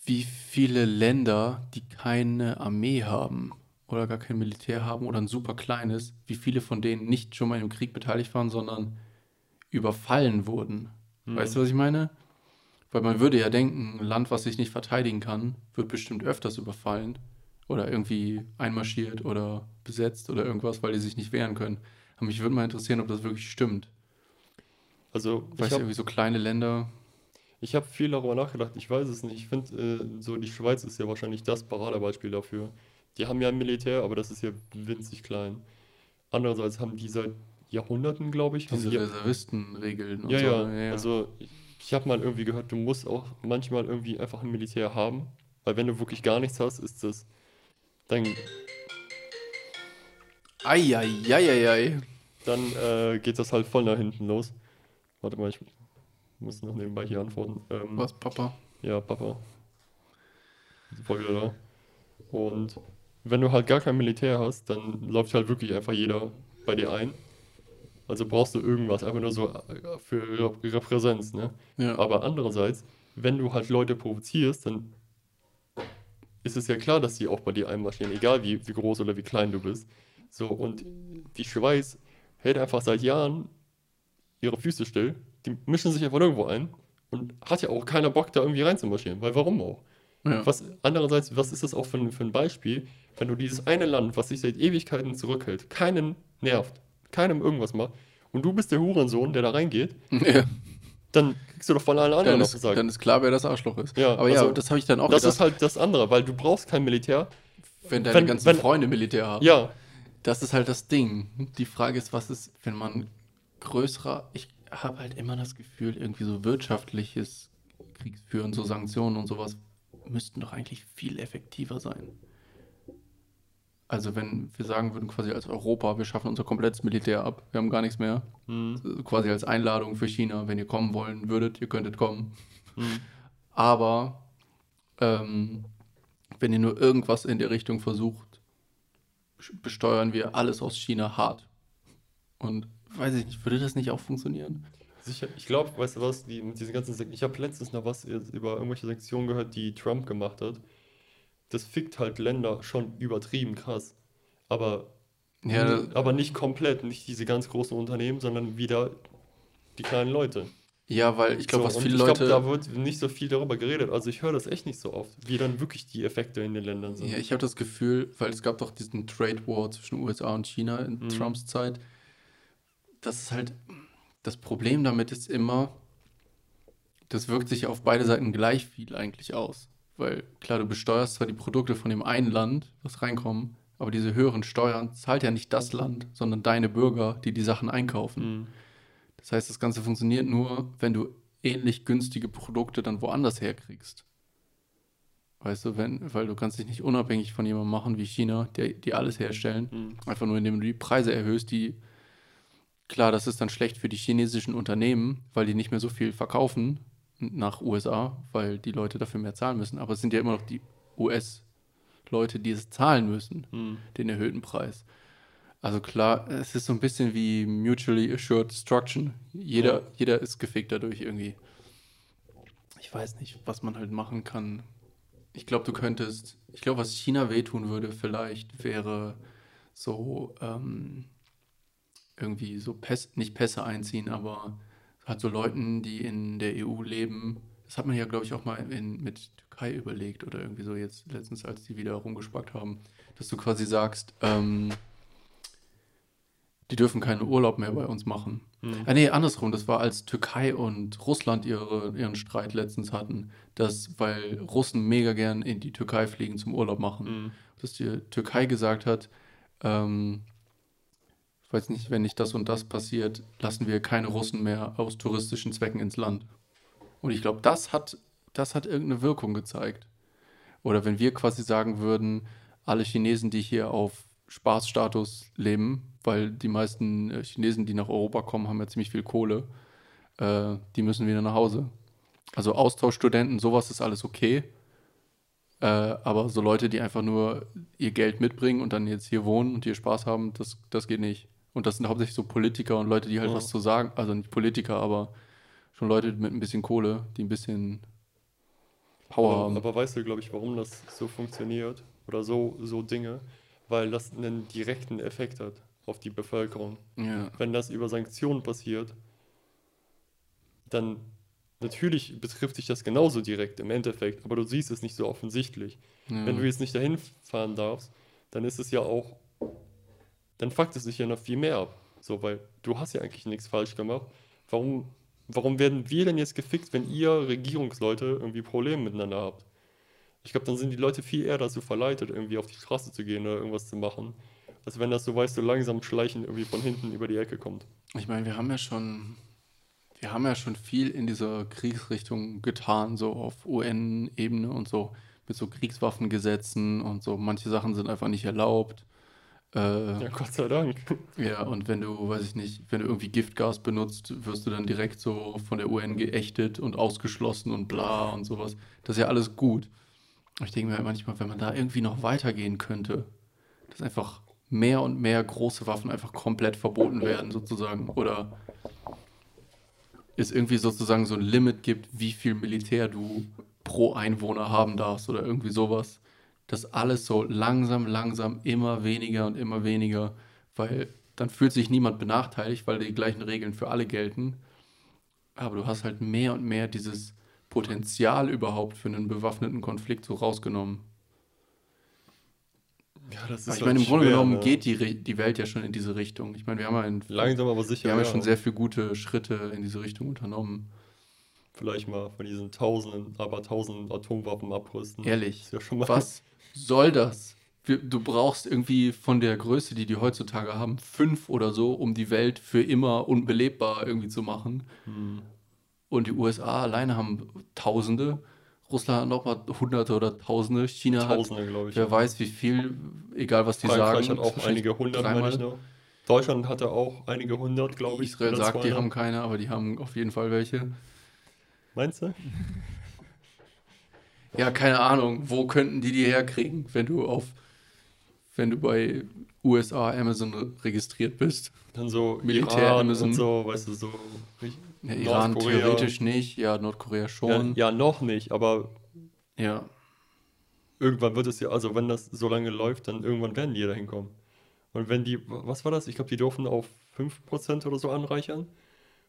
wie viele Länder, die keine Armee haben oder gar kein Militär haben oder ein super kleines, wie viele von denen nicht schon mal im Krieg beteiligt waren, sondern überfallen wurden. Mhm. Weißt du, was ich meine? Weil man würde ja denken, ein Land, was sich nicht verteidigen kann, wird bestimmt öfters überfallen oder irgendwie einmarschiert oder besetzt oder irgendwas, weil die sich nicht wehren können. Aber mich würde mal interessieren, ob das wirklich stimmt. Also, weißt du, irgendwie so kleine Länder. Ich habe viel darüber nachgedacht, ich weiß es nicht. Ich finde, äh, so die Schweiz ist ja wahrscheinlich das Paradebeispiel dafür. Die haben ja ein Militär, aber das ist ja winzig klein. Andererseits haben die seit Jahrhunderten, glaube ich. Diese Reservistenregeln und ja, so. Ja, ja, also... Ich habe mal irgendwie gehört, du musst auch manchmal irgendwie einfach ein Militär haben, weil wenn du wirklich gar nichts hast, ist das dann Eieieiei. Dann äh, geht das halt voll nach hinten los. Warte mal, ich muss noch nebenbei hier antworten. Ähm, Was, Papa? Ja, Papa. Voll wieder da. Und wenn du halt gar kein Militär hast, dann läuft halt wirklich einfach jeder bei dir ein. Also brauchst du irgendwas, einfach nur so für ihre Präsenz, ne? Ja. Aber andererseits, wenn du halt Leute provozierst, dann ist es ja klar, dass die auch bei dir einmarschieren, egal wie, wie groß oder wie klein du bist. So, und die Schweiz hält einfach seit Jahren ihre Füße still, die mischen sich einfach irgendwo ein und hat ja auch keiner Bock, da irgendwie reinzumarschieren, weil warum auch? Ja. Was, andererseits, was ist das auch für, für ein Beispiel, wenn du dieses eine Land, was sich seit Ewigkeiten zurückhält, keinen nervt, keinem irgendwas macht und du bist der Hurensohn, der da reingeht, ja. dann kriegst du doch von allen anderen auf den Sack. Dann ist klar, wer das Arschloch ist. Ja, aber also, ja, das habe ich dann auch das gedacht. Das ist halt das andere, weil du brauchst kein Militär. Wenn deine wenn, ganzen wenn, Freunde Militär haben. Ja. Das ist halt das Ding. Die Frage ist, was ist, wenn man größerer, ich habe halt immer das Gefühl, irgendwie so wirtschaftliches Kriegsführen, so Sanktionen und sowas, müssten doch eigentlich viel effektiver sein. Also wenn wir sagen würden, quasi als Europa, wir schaffen unser komplettes Militär ab, wir haben gar nichts mehr. Mhm. Quasi als Einladung für China, wenn ihr kommen wollen würdet, ihr könntet kommen. Mhm. Aber ähm, wenn ihr nur irgendwas in der Richtung versucht, besteuern wir alles aus China hart. Und weiß ich nicht, würde das nicht auch funktionieren? Sicher. Ich glaube, weißt du was, die, mit diesen ganzen Sek- ich habe letztens noch was über irgendwelche Sanktionen gehört, die Trump gemacht hat. Das fickt halt Länder schon übertrieben krass. Aber, ja, die, aber nicht komplett, nicht diese ganz großen Unternehmen, sondern wieder die kleinen Leute. Ja, weil ich glaube, so, was viele ich Leute... Ich glaube, da wird nicht so viel darüber geredet. Also ich höre das echt nicht so oft, wie dann wirklich die Effekte in den Ländern sind. Ja, ich habe das Gefühl, weil es gab doch diesen Trade War zwischen U S A und China in mhm. Trumps Zeit. Das ist halt... Das Problem damit ist immer, das wirkt sich auf beide Seiten gleich viel eigentlich aus. Weil, klar, du besteuerst zwar die Produkte von dem einen Land, was reinkommen, aber diese höheren Steuern zahlt ja nicht das Land, sondern deine Bürger, die die Sachen einkaufen. Mhm. Das heißt, das Ganze funktioniert nur, wenn du ähnlich günstige Produkte dann woanders herkriegst. Weißt du, wenn, weil du kannst dich nicht unabhängig von jemandem machen wie China, der, die alles herstellen, mhm. einfach nur indem du die Preise erhöhst, die, klar, das ist dann schlecht für die chinesischen Unternehmen, weil die nicht mehr so viel verkaufen, nach U S A, weil die Leute dafür mehr zahlen müssen. Aber es sind ja immer noch die U S-Leute, die es zahlen müssen, hm. den erhöhten Preis. Also klar, es ist so ein bisschen wie Mutually Assured Destruction. Jeder, ja. jeder ist gefickt dadurch irgendwie. Ich weiß nicht, was man halt machen kann. Ich glaube, du könntest, ich glaube, was China wehtun würde vielleicht, wäre so ähm, irgendwie so Pässe, nicht Pässe einziehen, aber hat so Leuten, die in der E U leben, das hat man ja, glaube ich, auch mal in, mit Türkei überlegt oder irgendwie so jetzt letztens, als die wieder rumgespackt haben, dass du quasi sagst, ähm, die dürfen keinen Urlaub mehr bei uns machen. Mhm. Ah nee, andersrum, das war, als Türkei und Russland ihre, ihren Streit letztens hatten, dass, weil Russen mega gern in die Türkei fliegen zum Urlaub machen, mhm. dass die Türkei gesagt hat, ähm, ich weiß nicht, wenn nicht das und das passiert, lassen wir keine Russen mehr aus touristischen Zwecken ins Land. Und ich glaube, das hat, das hat irgendeine Wirkung gezeigt. Oder wenn wir quasi sagen würden, alle Chinesen, die hier auf Spaßstatus leben, weil die meisten Chinesen, die nach Europa kommen, haben ja ziemlich viel Kohle, äh, die müssen wieder nach Hause. Also Austauschstudenten, sowas ist alles okay. Äh, aber so Leute, die einfach nur ihr Geld mitbringen und dann jetzt hier wohnen und hier Spaß haben, das, das geht nicht. Und das sind hauptsächlich so Politiker und Leute, die halt ja. was zu sagen, also nicht Politiker, aber schon Leute mit ein bisschen Kohle, die ein bisschen Power aber, haben. Aber weißt du, glaube ich, warum das so funktioniert oder so, so Dinge? Weil das einen direkten Effekt hat auf die Bevölkerung. Ja. Wenn das über Sanktionen passiert, dann natürlich betrifft dich das genauso direkt im Endeffekt, aber du siehst es nicht so offensichtlich. Ja. Wenn du jetzt nicht dahin fahren darfst, dann ist es ja auch dann fuckt es sich ja noch viel mehr ab. So, weil du hast ja eigentlich nichts falsch gemacht. Warum, warum werden wir denn jetzt gefickt, wenn ihr Regierungsleute irgendwie Probleme miteinander habt? Ich glaube, dann sind die Leute viel eher dazu verleitet, irgendwie auf die Straße zu gehen oder irgendwas zu machen, als wenn das so, weißt du, langsam schleichend irgendwie von hinten über die Ecke kommt. Ich meine, wir haben ja schon, wir haben ja schon viel in dieser Kriegsrichtung getan, so auf U N-Ebene und so, mit so Kriegswaffengesetzen und so. Manche Sachen sind einfach nicht erlaubt. Äh, ja, Gott sei Dank. Ja, und wenn du, weiß ich nicht, wenn du irgendwie Giftgas benutzt, wirst du dann direkt so von der U N geächtet und ausgeschlossen und bla und sowas. Das ist ja alles gut. Ich denke mir halt manchmal, wenn man da irgendwie noch weitergehen könnte, dass einfach mehr und mehr große Waffen einfach komplett verboten werden sozusagen. Oder es irgendwie sozusagen so ein Limit gibt, wie viel Militär du pro Einwohner haben darfst oder irgendwie sowas. Das alles so langsam, langsam immer weniger und immer weniger, weil dann fühlt sich niemand benachteiligt, weil die gleichen Regeln für alle gelten. Aber du hast halt mehr und mehr dieses Potenzial überhaupt für einen bewaffneten Konflikt so rausgenommen. Ja, das ist aber ich meine, im Grunde schwer, genommen ne? geht die, die Welt ja schon in diese Richtung. Ich meine, wir haben ja, in, langsam, aber sicher, wir haben ja schon sehr viele gute Schritte in diese Richtung unternommen. Vielleicht mal von diesen tausenden, aber tausenden Atomwaffen abrüsten. Ehrlich, ist ja schon mal was soll das? Du brauchst irgendwie von der Größe, die die heutzutage haben, fünf oder so, um die Welt für immer unbelebbar irgendwie zu machen. Hm. Und die U S A alleine haben Tausende, Russland hat nochmal Hunderte oder Tausende, China Tausende, hat, glaube ich, wer ja. weiß wie viel, egal was die Frankreich sagen. Frankreich hat auch einige hundert, meine ich noch. Deutschland hatte auch einige hundert, glaube ich. Israel sagt, zweihundert. Die haben keine, aber die haben auf jeden Fall welche. Meinst du? Ja, keine Ahnung, wo könnten die die herkriegen, wenn du auf, wenn du bei U S A Amazon registriert bist? Dann so Militär Iran Amazon und so, weißt du, so. Ja, Iran theoretisch nicht, ja, Nordkorea schon. Ja, ja, noch nicht, aber ja. Irgendwann wird es ja, also wenn das so lange läuft, dann irgendwann werden die da hinkommen. Und wenn die, was war das? Ich glaube, die dürfen auf fünf Prozent oder so anreichern.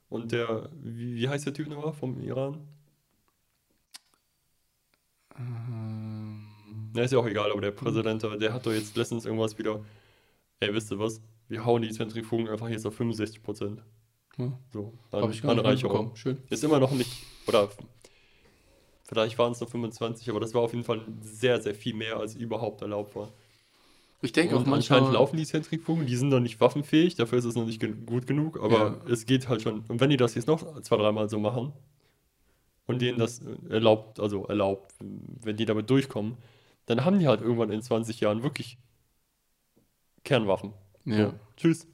Und der, wie, wie heißt der Typ nochmal vom Iran? Ähm, Na, ist ja auch egal, aber der Präsident, der hat doch jetzt letztens irgendwas wieder, ey, wisst ihr was, wir hauen die Zentrifugen einfach jetzt auf fünfundsechzig Prozent. Hm. So, an, ich Anreicherung. Schön. Ist immer noch nicht, oder vielleicht waren es noch fünfundzwanzig, aber das war auf jeden Fall sehr, sehr viel mehr, als überhaupt erlaubt war. Ich denke auch manchmal anscheinend laufen die Zentrifugen, die sind noch nicht waffenfähig, dafür ist es noch nicht ge- gut genug, aber ja. es geht halt schon. Und wenn die das jetzt noch zwei, dreimal so machen und denen das erlaubt, also erlaubt, wenn die damit durchkommen, dann haben die halt irgendwann in zwanzig Jahren wirklich Kernwaffen. Ja. So, tschüss.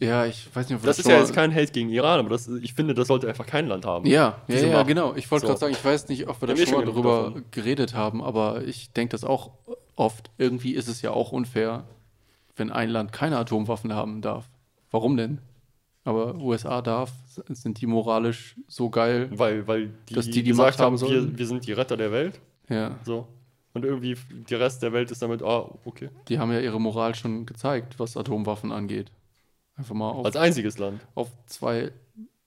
Ja, ich weiß nicht, ob das ist ja jetzt kein Hate gegen Iran, aber das, ich finde, das sollte einfach kein Land haben. Ja, ja, ja genau. Ich wollte so. gerade sagen, ich weiß nicht, ob wir da schon mal darüber davon. geredet haben, aber ich denke das auch oft. Irgendwie ist es ja auch unfair, wenn ein Land keine Atomwaffen haben darf. Warum denn? Aber U S A darf, sind die moralisch so geil, weil, weil die, dass die die Macht haben sollen. Wir, wir sind die Retter der Welt. Ja. So. Und irgendwie der Rest der Welt ist damit, ah, okay. Die haben ja ihre Moral schon gezeigt, was Atomwaffen angeht. Einfach mal auf, als einziges Land. Auf zwei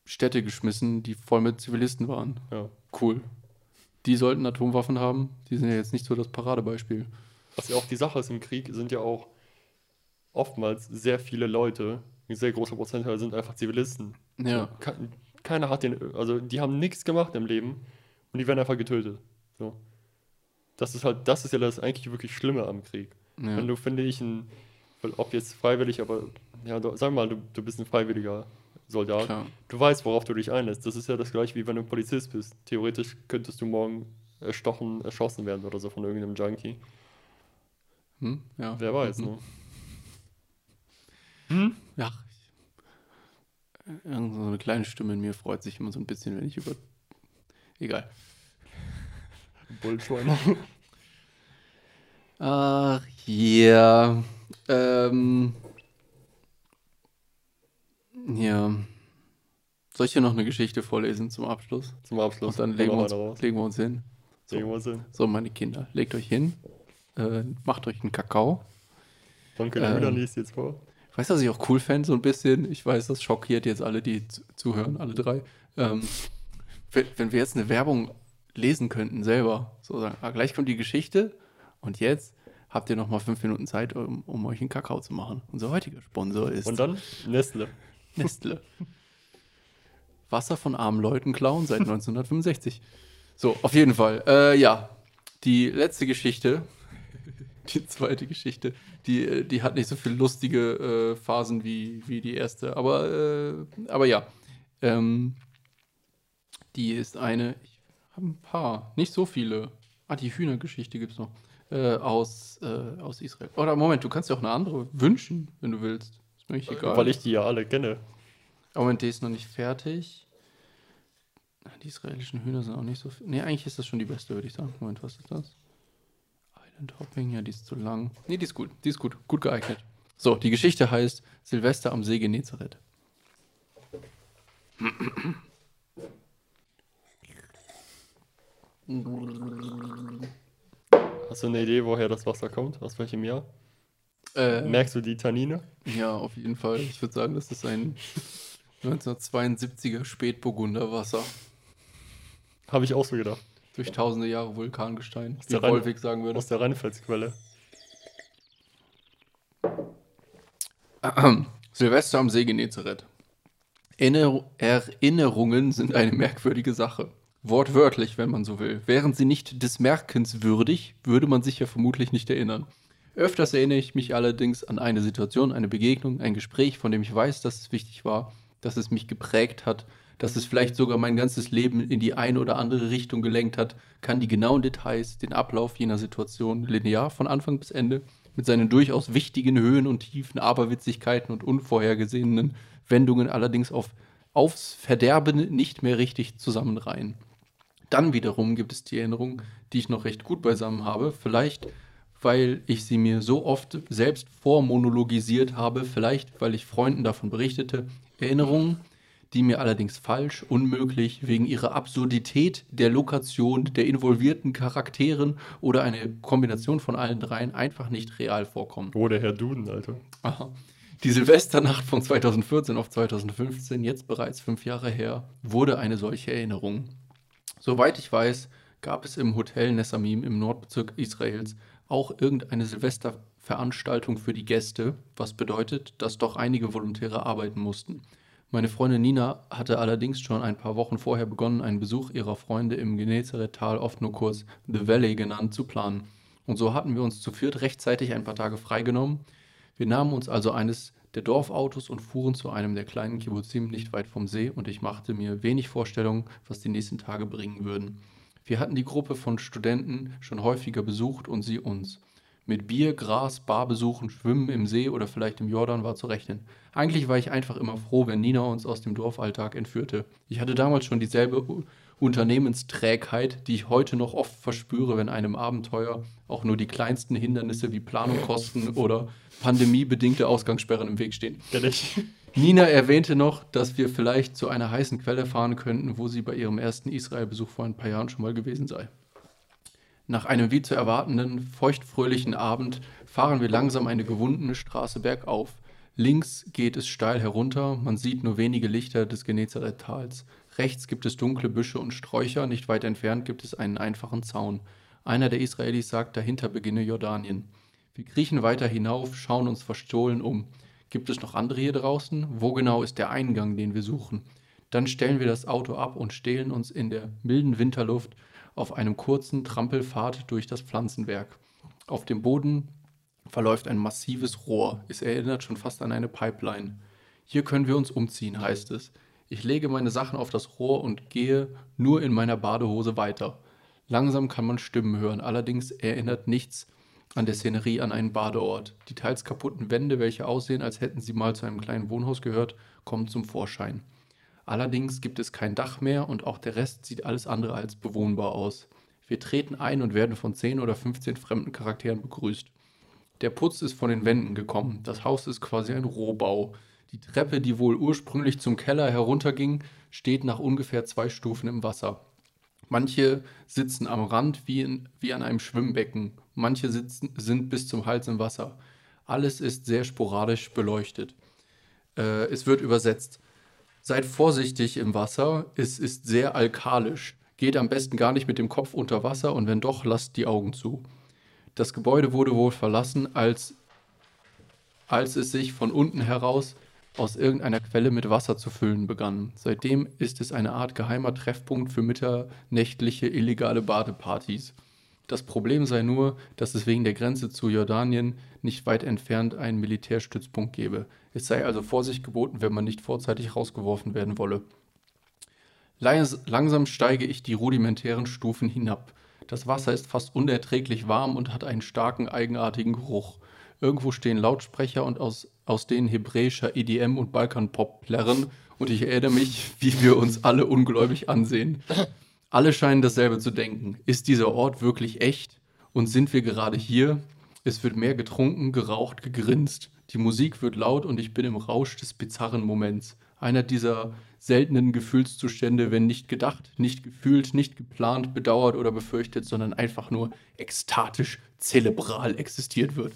Städte geschmissen, die voll mit Zivilisten waren. Ja. Cool. Die sollten Atomwaffen haben. Die sind ja jetzt nicht so das Paradebeispiel. Was ja auch die Sache ist im Krieg, sind ja auch oftmals sehr viele Leute, ein sehr großer Prozentteil sind einfach Zivilisten. Ja. So, keiner hat den, also die haben nichts gemacht im Leben und die werden einfach getötet. So. Das ist halt, das ist ja das eigentlich wirklich Schlimme am Krieg. Ja. Wenn du, finde ich, ein, ob jetzt freiwillig, aber ja, sagen wir mal, du, du bist ein Freiwilliger Soldat. Klar. Du weißt, worauf du dich einlässt. Das ist ja das gleiche, wie wenn du ein Polizist bist. Theoretisch könntest du morgen erstochen, erschossen werden oder so von irgendeinem Junkie. Hm? Ja. Wer weiß, mhm. ne? Hm? Ja. Irgend so eine kleine Stimme in mir freut sich immer so ein bisschen, wenn ich über... Egal. Bullschweiner. Ach, ja. Yeah. Ähm... Ja. Soll ich dir noch eine Geschichte vorlesen zum Abschluss? Zum Abschluss. Und dann legen wir uns, legen wir uns hin. So. Legen wir uns hin. So, meine Kinder, legt euch hin. Äh, macht euch einen Kakao. Danke, ähm, dann liest jetzt vor. Weißt du, was ich auch cool fände, so ein bisschen? Ich weiß, das schockiert jetzt alle, die zuhören, alle drei. Ähm, wenn, wenn wir jetzt eine Werbung lesen könnten selber. So sagen, ah, gleich kommt die Geschichte und jetzt habt ihr nochmal fünf Minuten Zeit, um, um euch einen Kakao zu machen. Unser heutiger Sponsor ist... Und dann Nestle. Nestle. Wasser von armen Leuten klauen seit neunzehnhundertfünfundsechzig. So, auf jeden Fall. Äh, ja, die letzte Geschichte, die zweite Geschichte, die, die hat nicht so viele lustige äh, Phasen wie, wie die erste. Aber, äh, aber ja, ähm, die ist eine, ich habe ein paar, nicht so viele. Ah, die Hühnergeschichte gibt es noch äh, aus, äh, aus Israel. Oder Moment, du kannst dir auch eine andere wünschen, wenn du willst. Nicht egal. Weil ich die ja alle kenne. Moment, die ist noch nicht fertig. Die israelischen Hühner sind auch nicht so viel. Ne, eigentlich ist das schon die beste, würde ich sagen. Moment, was ist das? Island Hopping, ja, die ist zu lang. Ne, die ist gut, die ist gut, gut geeignet. So, die Geschichte heißt Silvester am See Genezareth. Hast du eine Idee, woher das Wasser kommt? Aus welchem Jahr? Äh, Merkst du die Tannine? Ja, auf jeden Fall. Ich würde sagen, das ist ein neunzehnhundertzweiundsiebziger Spätburgunderwasser. Habe ich auch so gedacht. Durch tausende Jahre Vulkangestein, aus wie Wolfig sagen würde. Aus der Rheinfelsquelle. Silvester am See Genezareth. Erinner- Erinnerungen sind eine merkwürdige Sache. Wortwörtlich, wenn man so will. Wären sie nicht des Merkens würdig, würde man sich ja vermutlich nicht erinnern. Öfters erinnere ich mich allerdings an eine Situation, eine Begegnung, ein Gespräch, von dem ich weiß, dass es wichtig war, dass es mich geprägt hat, dass es vielleicht sogar mein ganzes Leben in die eine oder andere Richtung gelenkt hat, kann die genauen Details, den Ablauf jener Situation linear von Anfang bis Ende mit seinen durchaus wichtigen Höhen und Tiefen, Aberwitzigkeiten und unvorhergesehenen Wendungen allerdings auf, aufs Verderben nicht mehr richtig zusammenreihen. Dann wiederum gibt es die Erinnerung, die ich noch recht gut beisammen habe, vielleicht... weil ich sie mir so oft selbst vormonologisiert habe, vielleicht, weil ich Freunden davon berichtete, Erinnerungen, die mir allerdings falsch, unmöglich, wegen ihrer Absurdität, der Lokation, der involvierten Charakteren oder eine Kombination von allen dreien einfach nicht real vorkommen. Oh, der Herr Duden, Alter. Aha. Die Silvesternacht von zweitausendvierzehn auf zweitausendfünfzehn, jetzt bereits fünf Jahre her, wurde eine solche Erinnerung. Soweit ich weiß, gab es im Hotel Nesamim im Nordbezirk Israels auch irgendeine Silvesterveranstaltung für die Gäste, was bedeutet, dass doch einige Volontäre arbeiten mussten. Meine Freundin Nina hatte allerdings schon ein paar Wochen vorher begonnen, einen Besuch ihrer Freunde im Genezareth-Tal, oft nur kurz The Valley genannt, zu planen. Und so hatten wir uns zu viert rechtzeitig ein paar Tage freigenommen. Wir nahmen uns also eines der Dorfautos und fuhren zu einem der kleinen Kibbuzim nicht weit vom See, und ich machte mir wenig Vorstellungen, was die nächsten Tage bringen würden. Wir hatten die Gruppe von Studenten schon häufiger besucht und sie uns. Mit Bier, Gras, Barbesuchen, Schwimmen im See oder vielleicht im Jordan war zu rechnen. Eigentlich war ich einfach immer froh, wenn Nina uns aus dem Dorfalltag entführte. Ich hatte damals schon dieselbe Unternehmensträgheit, die ich heute noch oft verspüre, wenn einem Abenteuer auch nur die kleinsten Hindernisse wie Planung, Kosten oder pandemiebedingte Ausgangssperren im Weg stehen. Ehrlich? Nina erwähnte noch, dass wir vielleicht zu einer heißen Quelle fahren könnten, wo sie bei ihrem ersten Israel-Besuch vor ein paar Jahren schon mal gewesen sei. Nach einem wie zu erwartenden, feuchtfröhlichen Abend fahren wir langsam eine gewundene Straße bergauf. Links geht es steil herunter, man sieht nur wenige Lichter des Genezareth-Tals. Rechts gibt es dunkle Büsche und Sträucher, nicht weit entfernt gibt es einen einfachen Zaun. Einer der Israelis sagt, dahinter beginne Jordanien. Wir kriechen weiter hinauf, schauen uns verstohlen um. Gibt es noch andere hier draußen? Wo genau ist der Eingang, den wir suchen? Dann stellen wir das Auto ab und stehlen uns in der milden Winterluft auf einem kurzen Trampelpfad durch das Pflanzenwerk. Auf dem Boden verläuft ein massives Rohr. Es erinnert schon fast an eine Pipeline. Hier können wir uns umziehen, heißt es. Ich lege meine Sachen auf das Rohr und gehe nur in meiner Badehose weiter. Langsam kann man Stimmen hören, allerdings erinnert nichts an der Szenerie an einen Badeort. Die teils kaputten Wände, welche aussehen, als hätten sie mal zu einem kleinen Wohnhaus gehört, kommen zum Vorschein. Allerdings gibt es kein Dach mehr und auch der Rest sieht alles andere als bewohnbar aus. Wir treten ein und werden von zehn oder fünfzehn fremden Charakteren begrüßt. Der Putz ist von den Wänden gekommen. Das Haus ist quasi ein Rohbau. Die Treppe, die wohl ursprünglich zum Keller herunterging, steht nach ungefähr zwei Stufen im Wasser. Manche sitzen am Rand wie, in, wie an einem Schwimmbecken. Manche sitzen, sind bis zum Hals im Wasser. Alles ist sehr sporadisch beleuchtet. Äh, es wird übersetzt. Seid vorsichtig im Wasser. Es ist sehr alkalisch. Geht am besten gar nicht mit dem Kopf unter Wasser und wenn doch, lasst die Augen zu. Das Gebäude wurde wohl verlassen, als, als es sich von unten heraus aus irgendeiner Quelle mit Wasser zu füllen begann. Seitdem ist es eine Art geheimer Treffpunkt für mitternächtliche illegale Badepartys. Das Problem sei nur, dass es wegen der Grenze zu Jordanien nicht weit entfernt einen Militärstützpunkt gebe. Es sei also Vorsicht geboten, wenn man nicht vorzeitig rausgeworfen werden wolle. Langsam steige ich die rudimentären Stufen hinab. Das Wasser ist fast unerträglich warm und hat einen starken, eigenartigen Geruch. Irgendwo stehen Lautsprecher und aus, aus denen hebräischer E D M und Balkanpop plärren und ich erinnere mich, wie wir uns alle ungläubig ansehen. Alle scheinen dasselbe zu denken. Ist dieser Ort wirklich echt? Und sind wir gerade hier? Es wird mehr getrunken, geraucht, gegrinst. Die Musik wird laut und ich bin im Rausch des bizarren Moments. Einer dieser seltenen Gefühlszustände, wenn nicht gedacht, nicht gefühlt, nicht geplant, bedauert oder befürchtet, sondern einfach nur ekstatisch, zelebral existiert wird.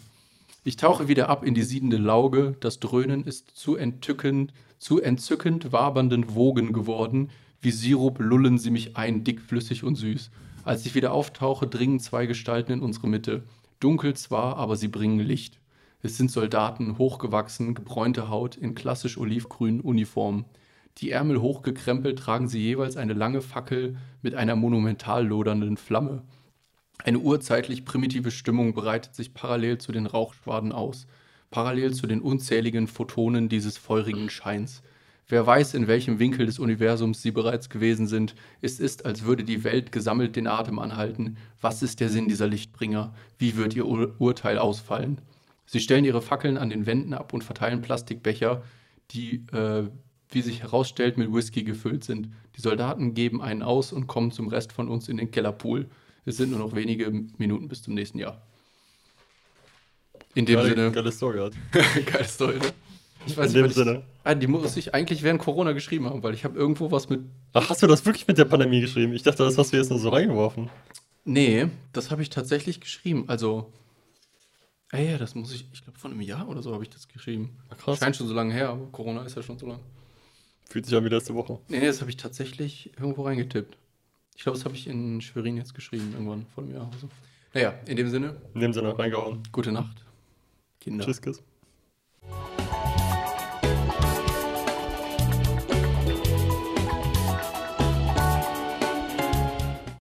Ich tauche wieder ab in die siedende Lauge. Das Dröhnen ist zu entzückend, zu entzückend wabernden Wogen geworden. Wie Sirup lullen sie mich ein, dickflüssig und süß. Als ich wieder auftauche, dringen zwei Gestalten in unsere Mitte. Dunkel zwar, aber sie bringen Licht. Es sind Soldaten, hochgewachsen, gebräunte Haut, in klassisch olivgrünen Uniformen. Die Ärmel hochgekrempelt tragen sie jeweils eine lange Fackel mit einer monumental lodernden Flamme. Eine urzeitlich primitive Stimmung breitet sich parallel zu den Rauchschwaden aus, parallel zu den unzähligen Photonen dieses feurigen Scheins. Wer weiß, in welchem Winkel des Universums sie bereits gewesen sind. Es ist, als würde die Welt gesammelt den Atem anhalten. Was ist der Sinn dieser Lichtbringer? Wie wird ihr Ur- Urteil ausfallen? Sie stellen ihre Fackeln an den Wänden ab und verteilen Plastikbecher, die, äh, wie sich herausstellt, mit Whisky gefüllt sind. Die Soldaten geben einen aus und kommen zum Rest von uns in den Kellerpool. Es sind nur noch wenige Minuten bis zum nächsten Jahr. In dem geile, Sinne... Geile Story hat. Geile Story, ne? Ich weiß in nicht, dem Sinne. Ich, ah, die muss ich eigentlich während Corona geschrieben haben, weil ich habe irgendwo was mit... Ach, hast du das wirklich mit der Pandemie geschrieben? Ich dachte, das hast du jetzt nur so reingeworfen. Nee, das habe ich tatsächlich geschrieben, also... Ah ja, das muss ich, ich glaube, vor einem Jahr oder so habe ich das geschrieben. Krass. Scheint schon so lange her, aber Corona ist ja schon so lang. Fühlt sich an wie letzte Woche. Nee, nee, das habe ich tatsächlich irgendwo reingetippt. Ich glaube, das habe ich in Schwerin jetzt geschrieben, irgendwann vor einem Jahr oder so. Naja, in dem Sinne. In dem Sinne, reingehauen. Gute Nacht, Kinder. Tschüss, Kiss.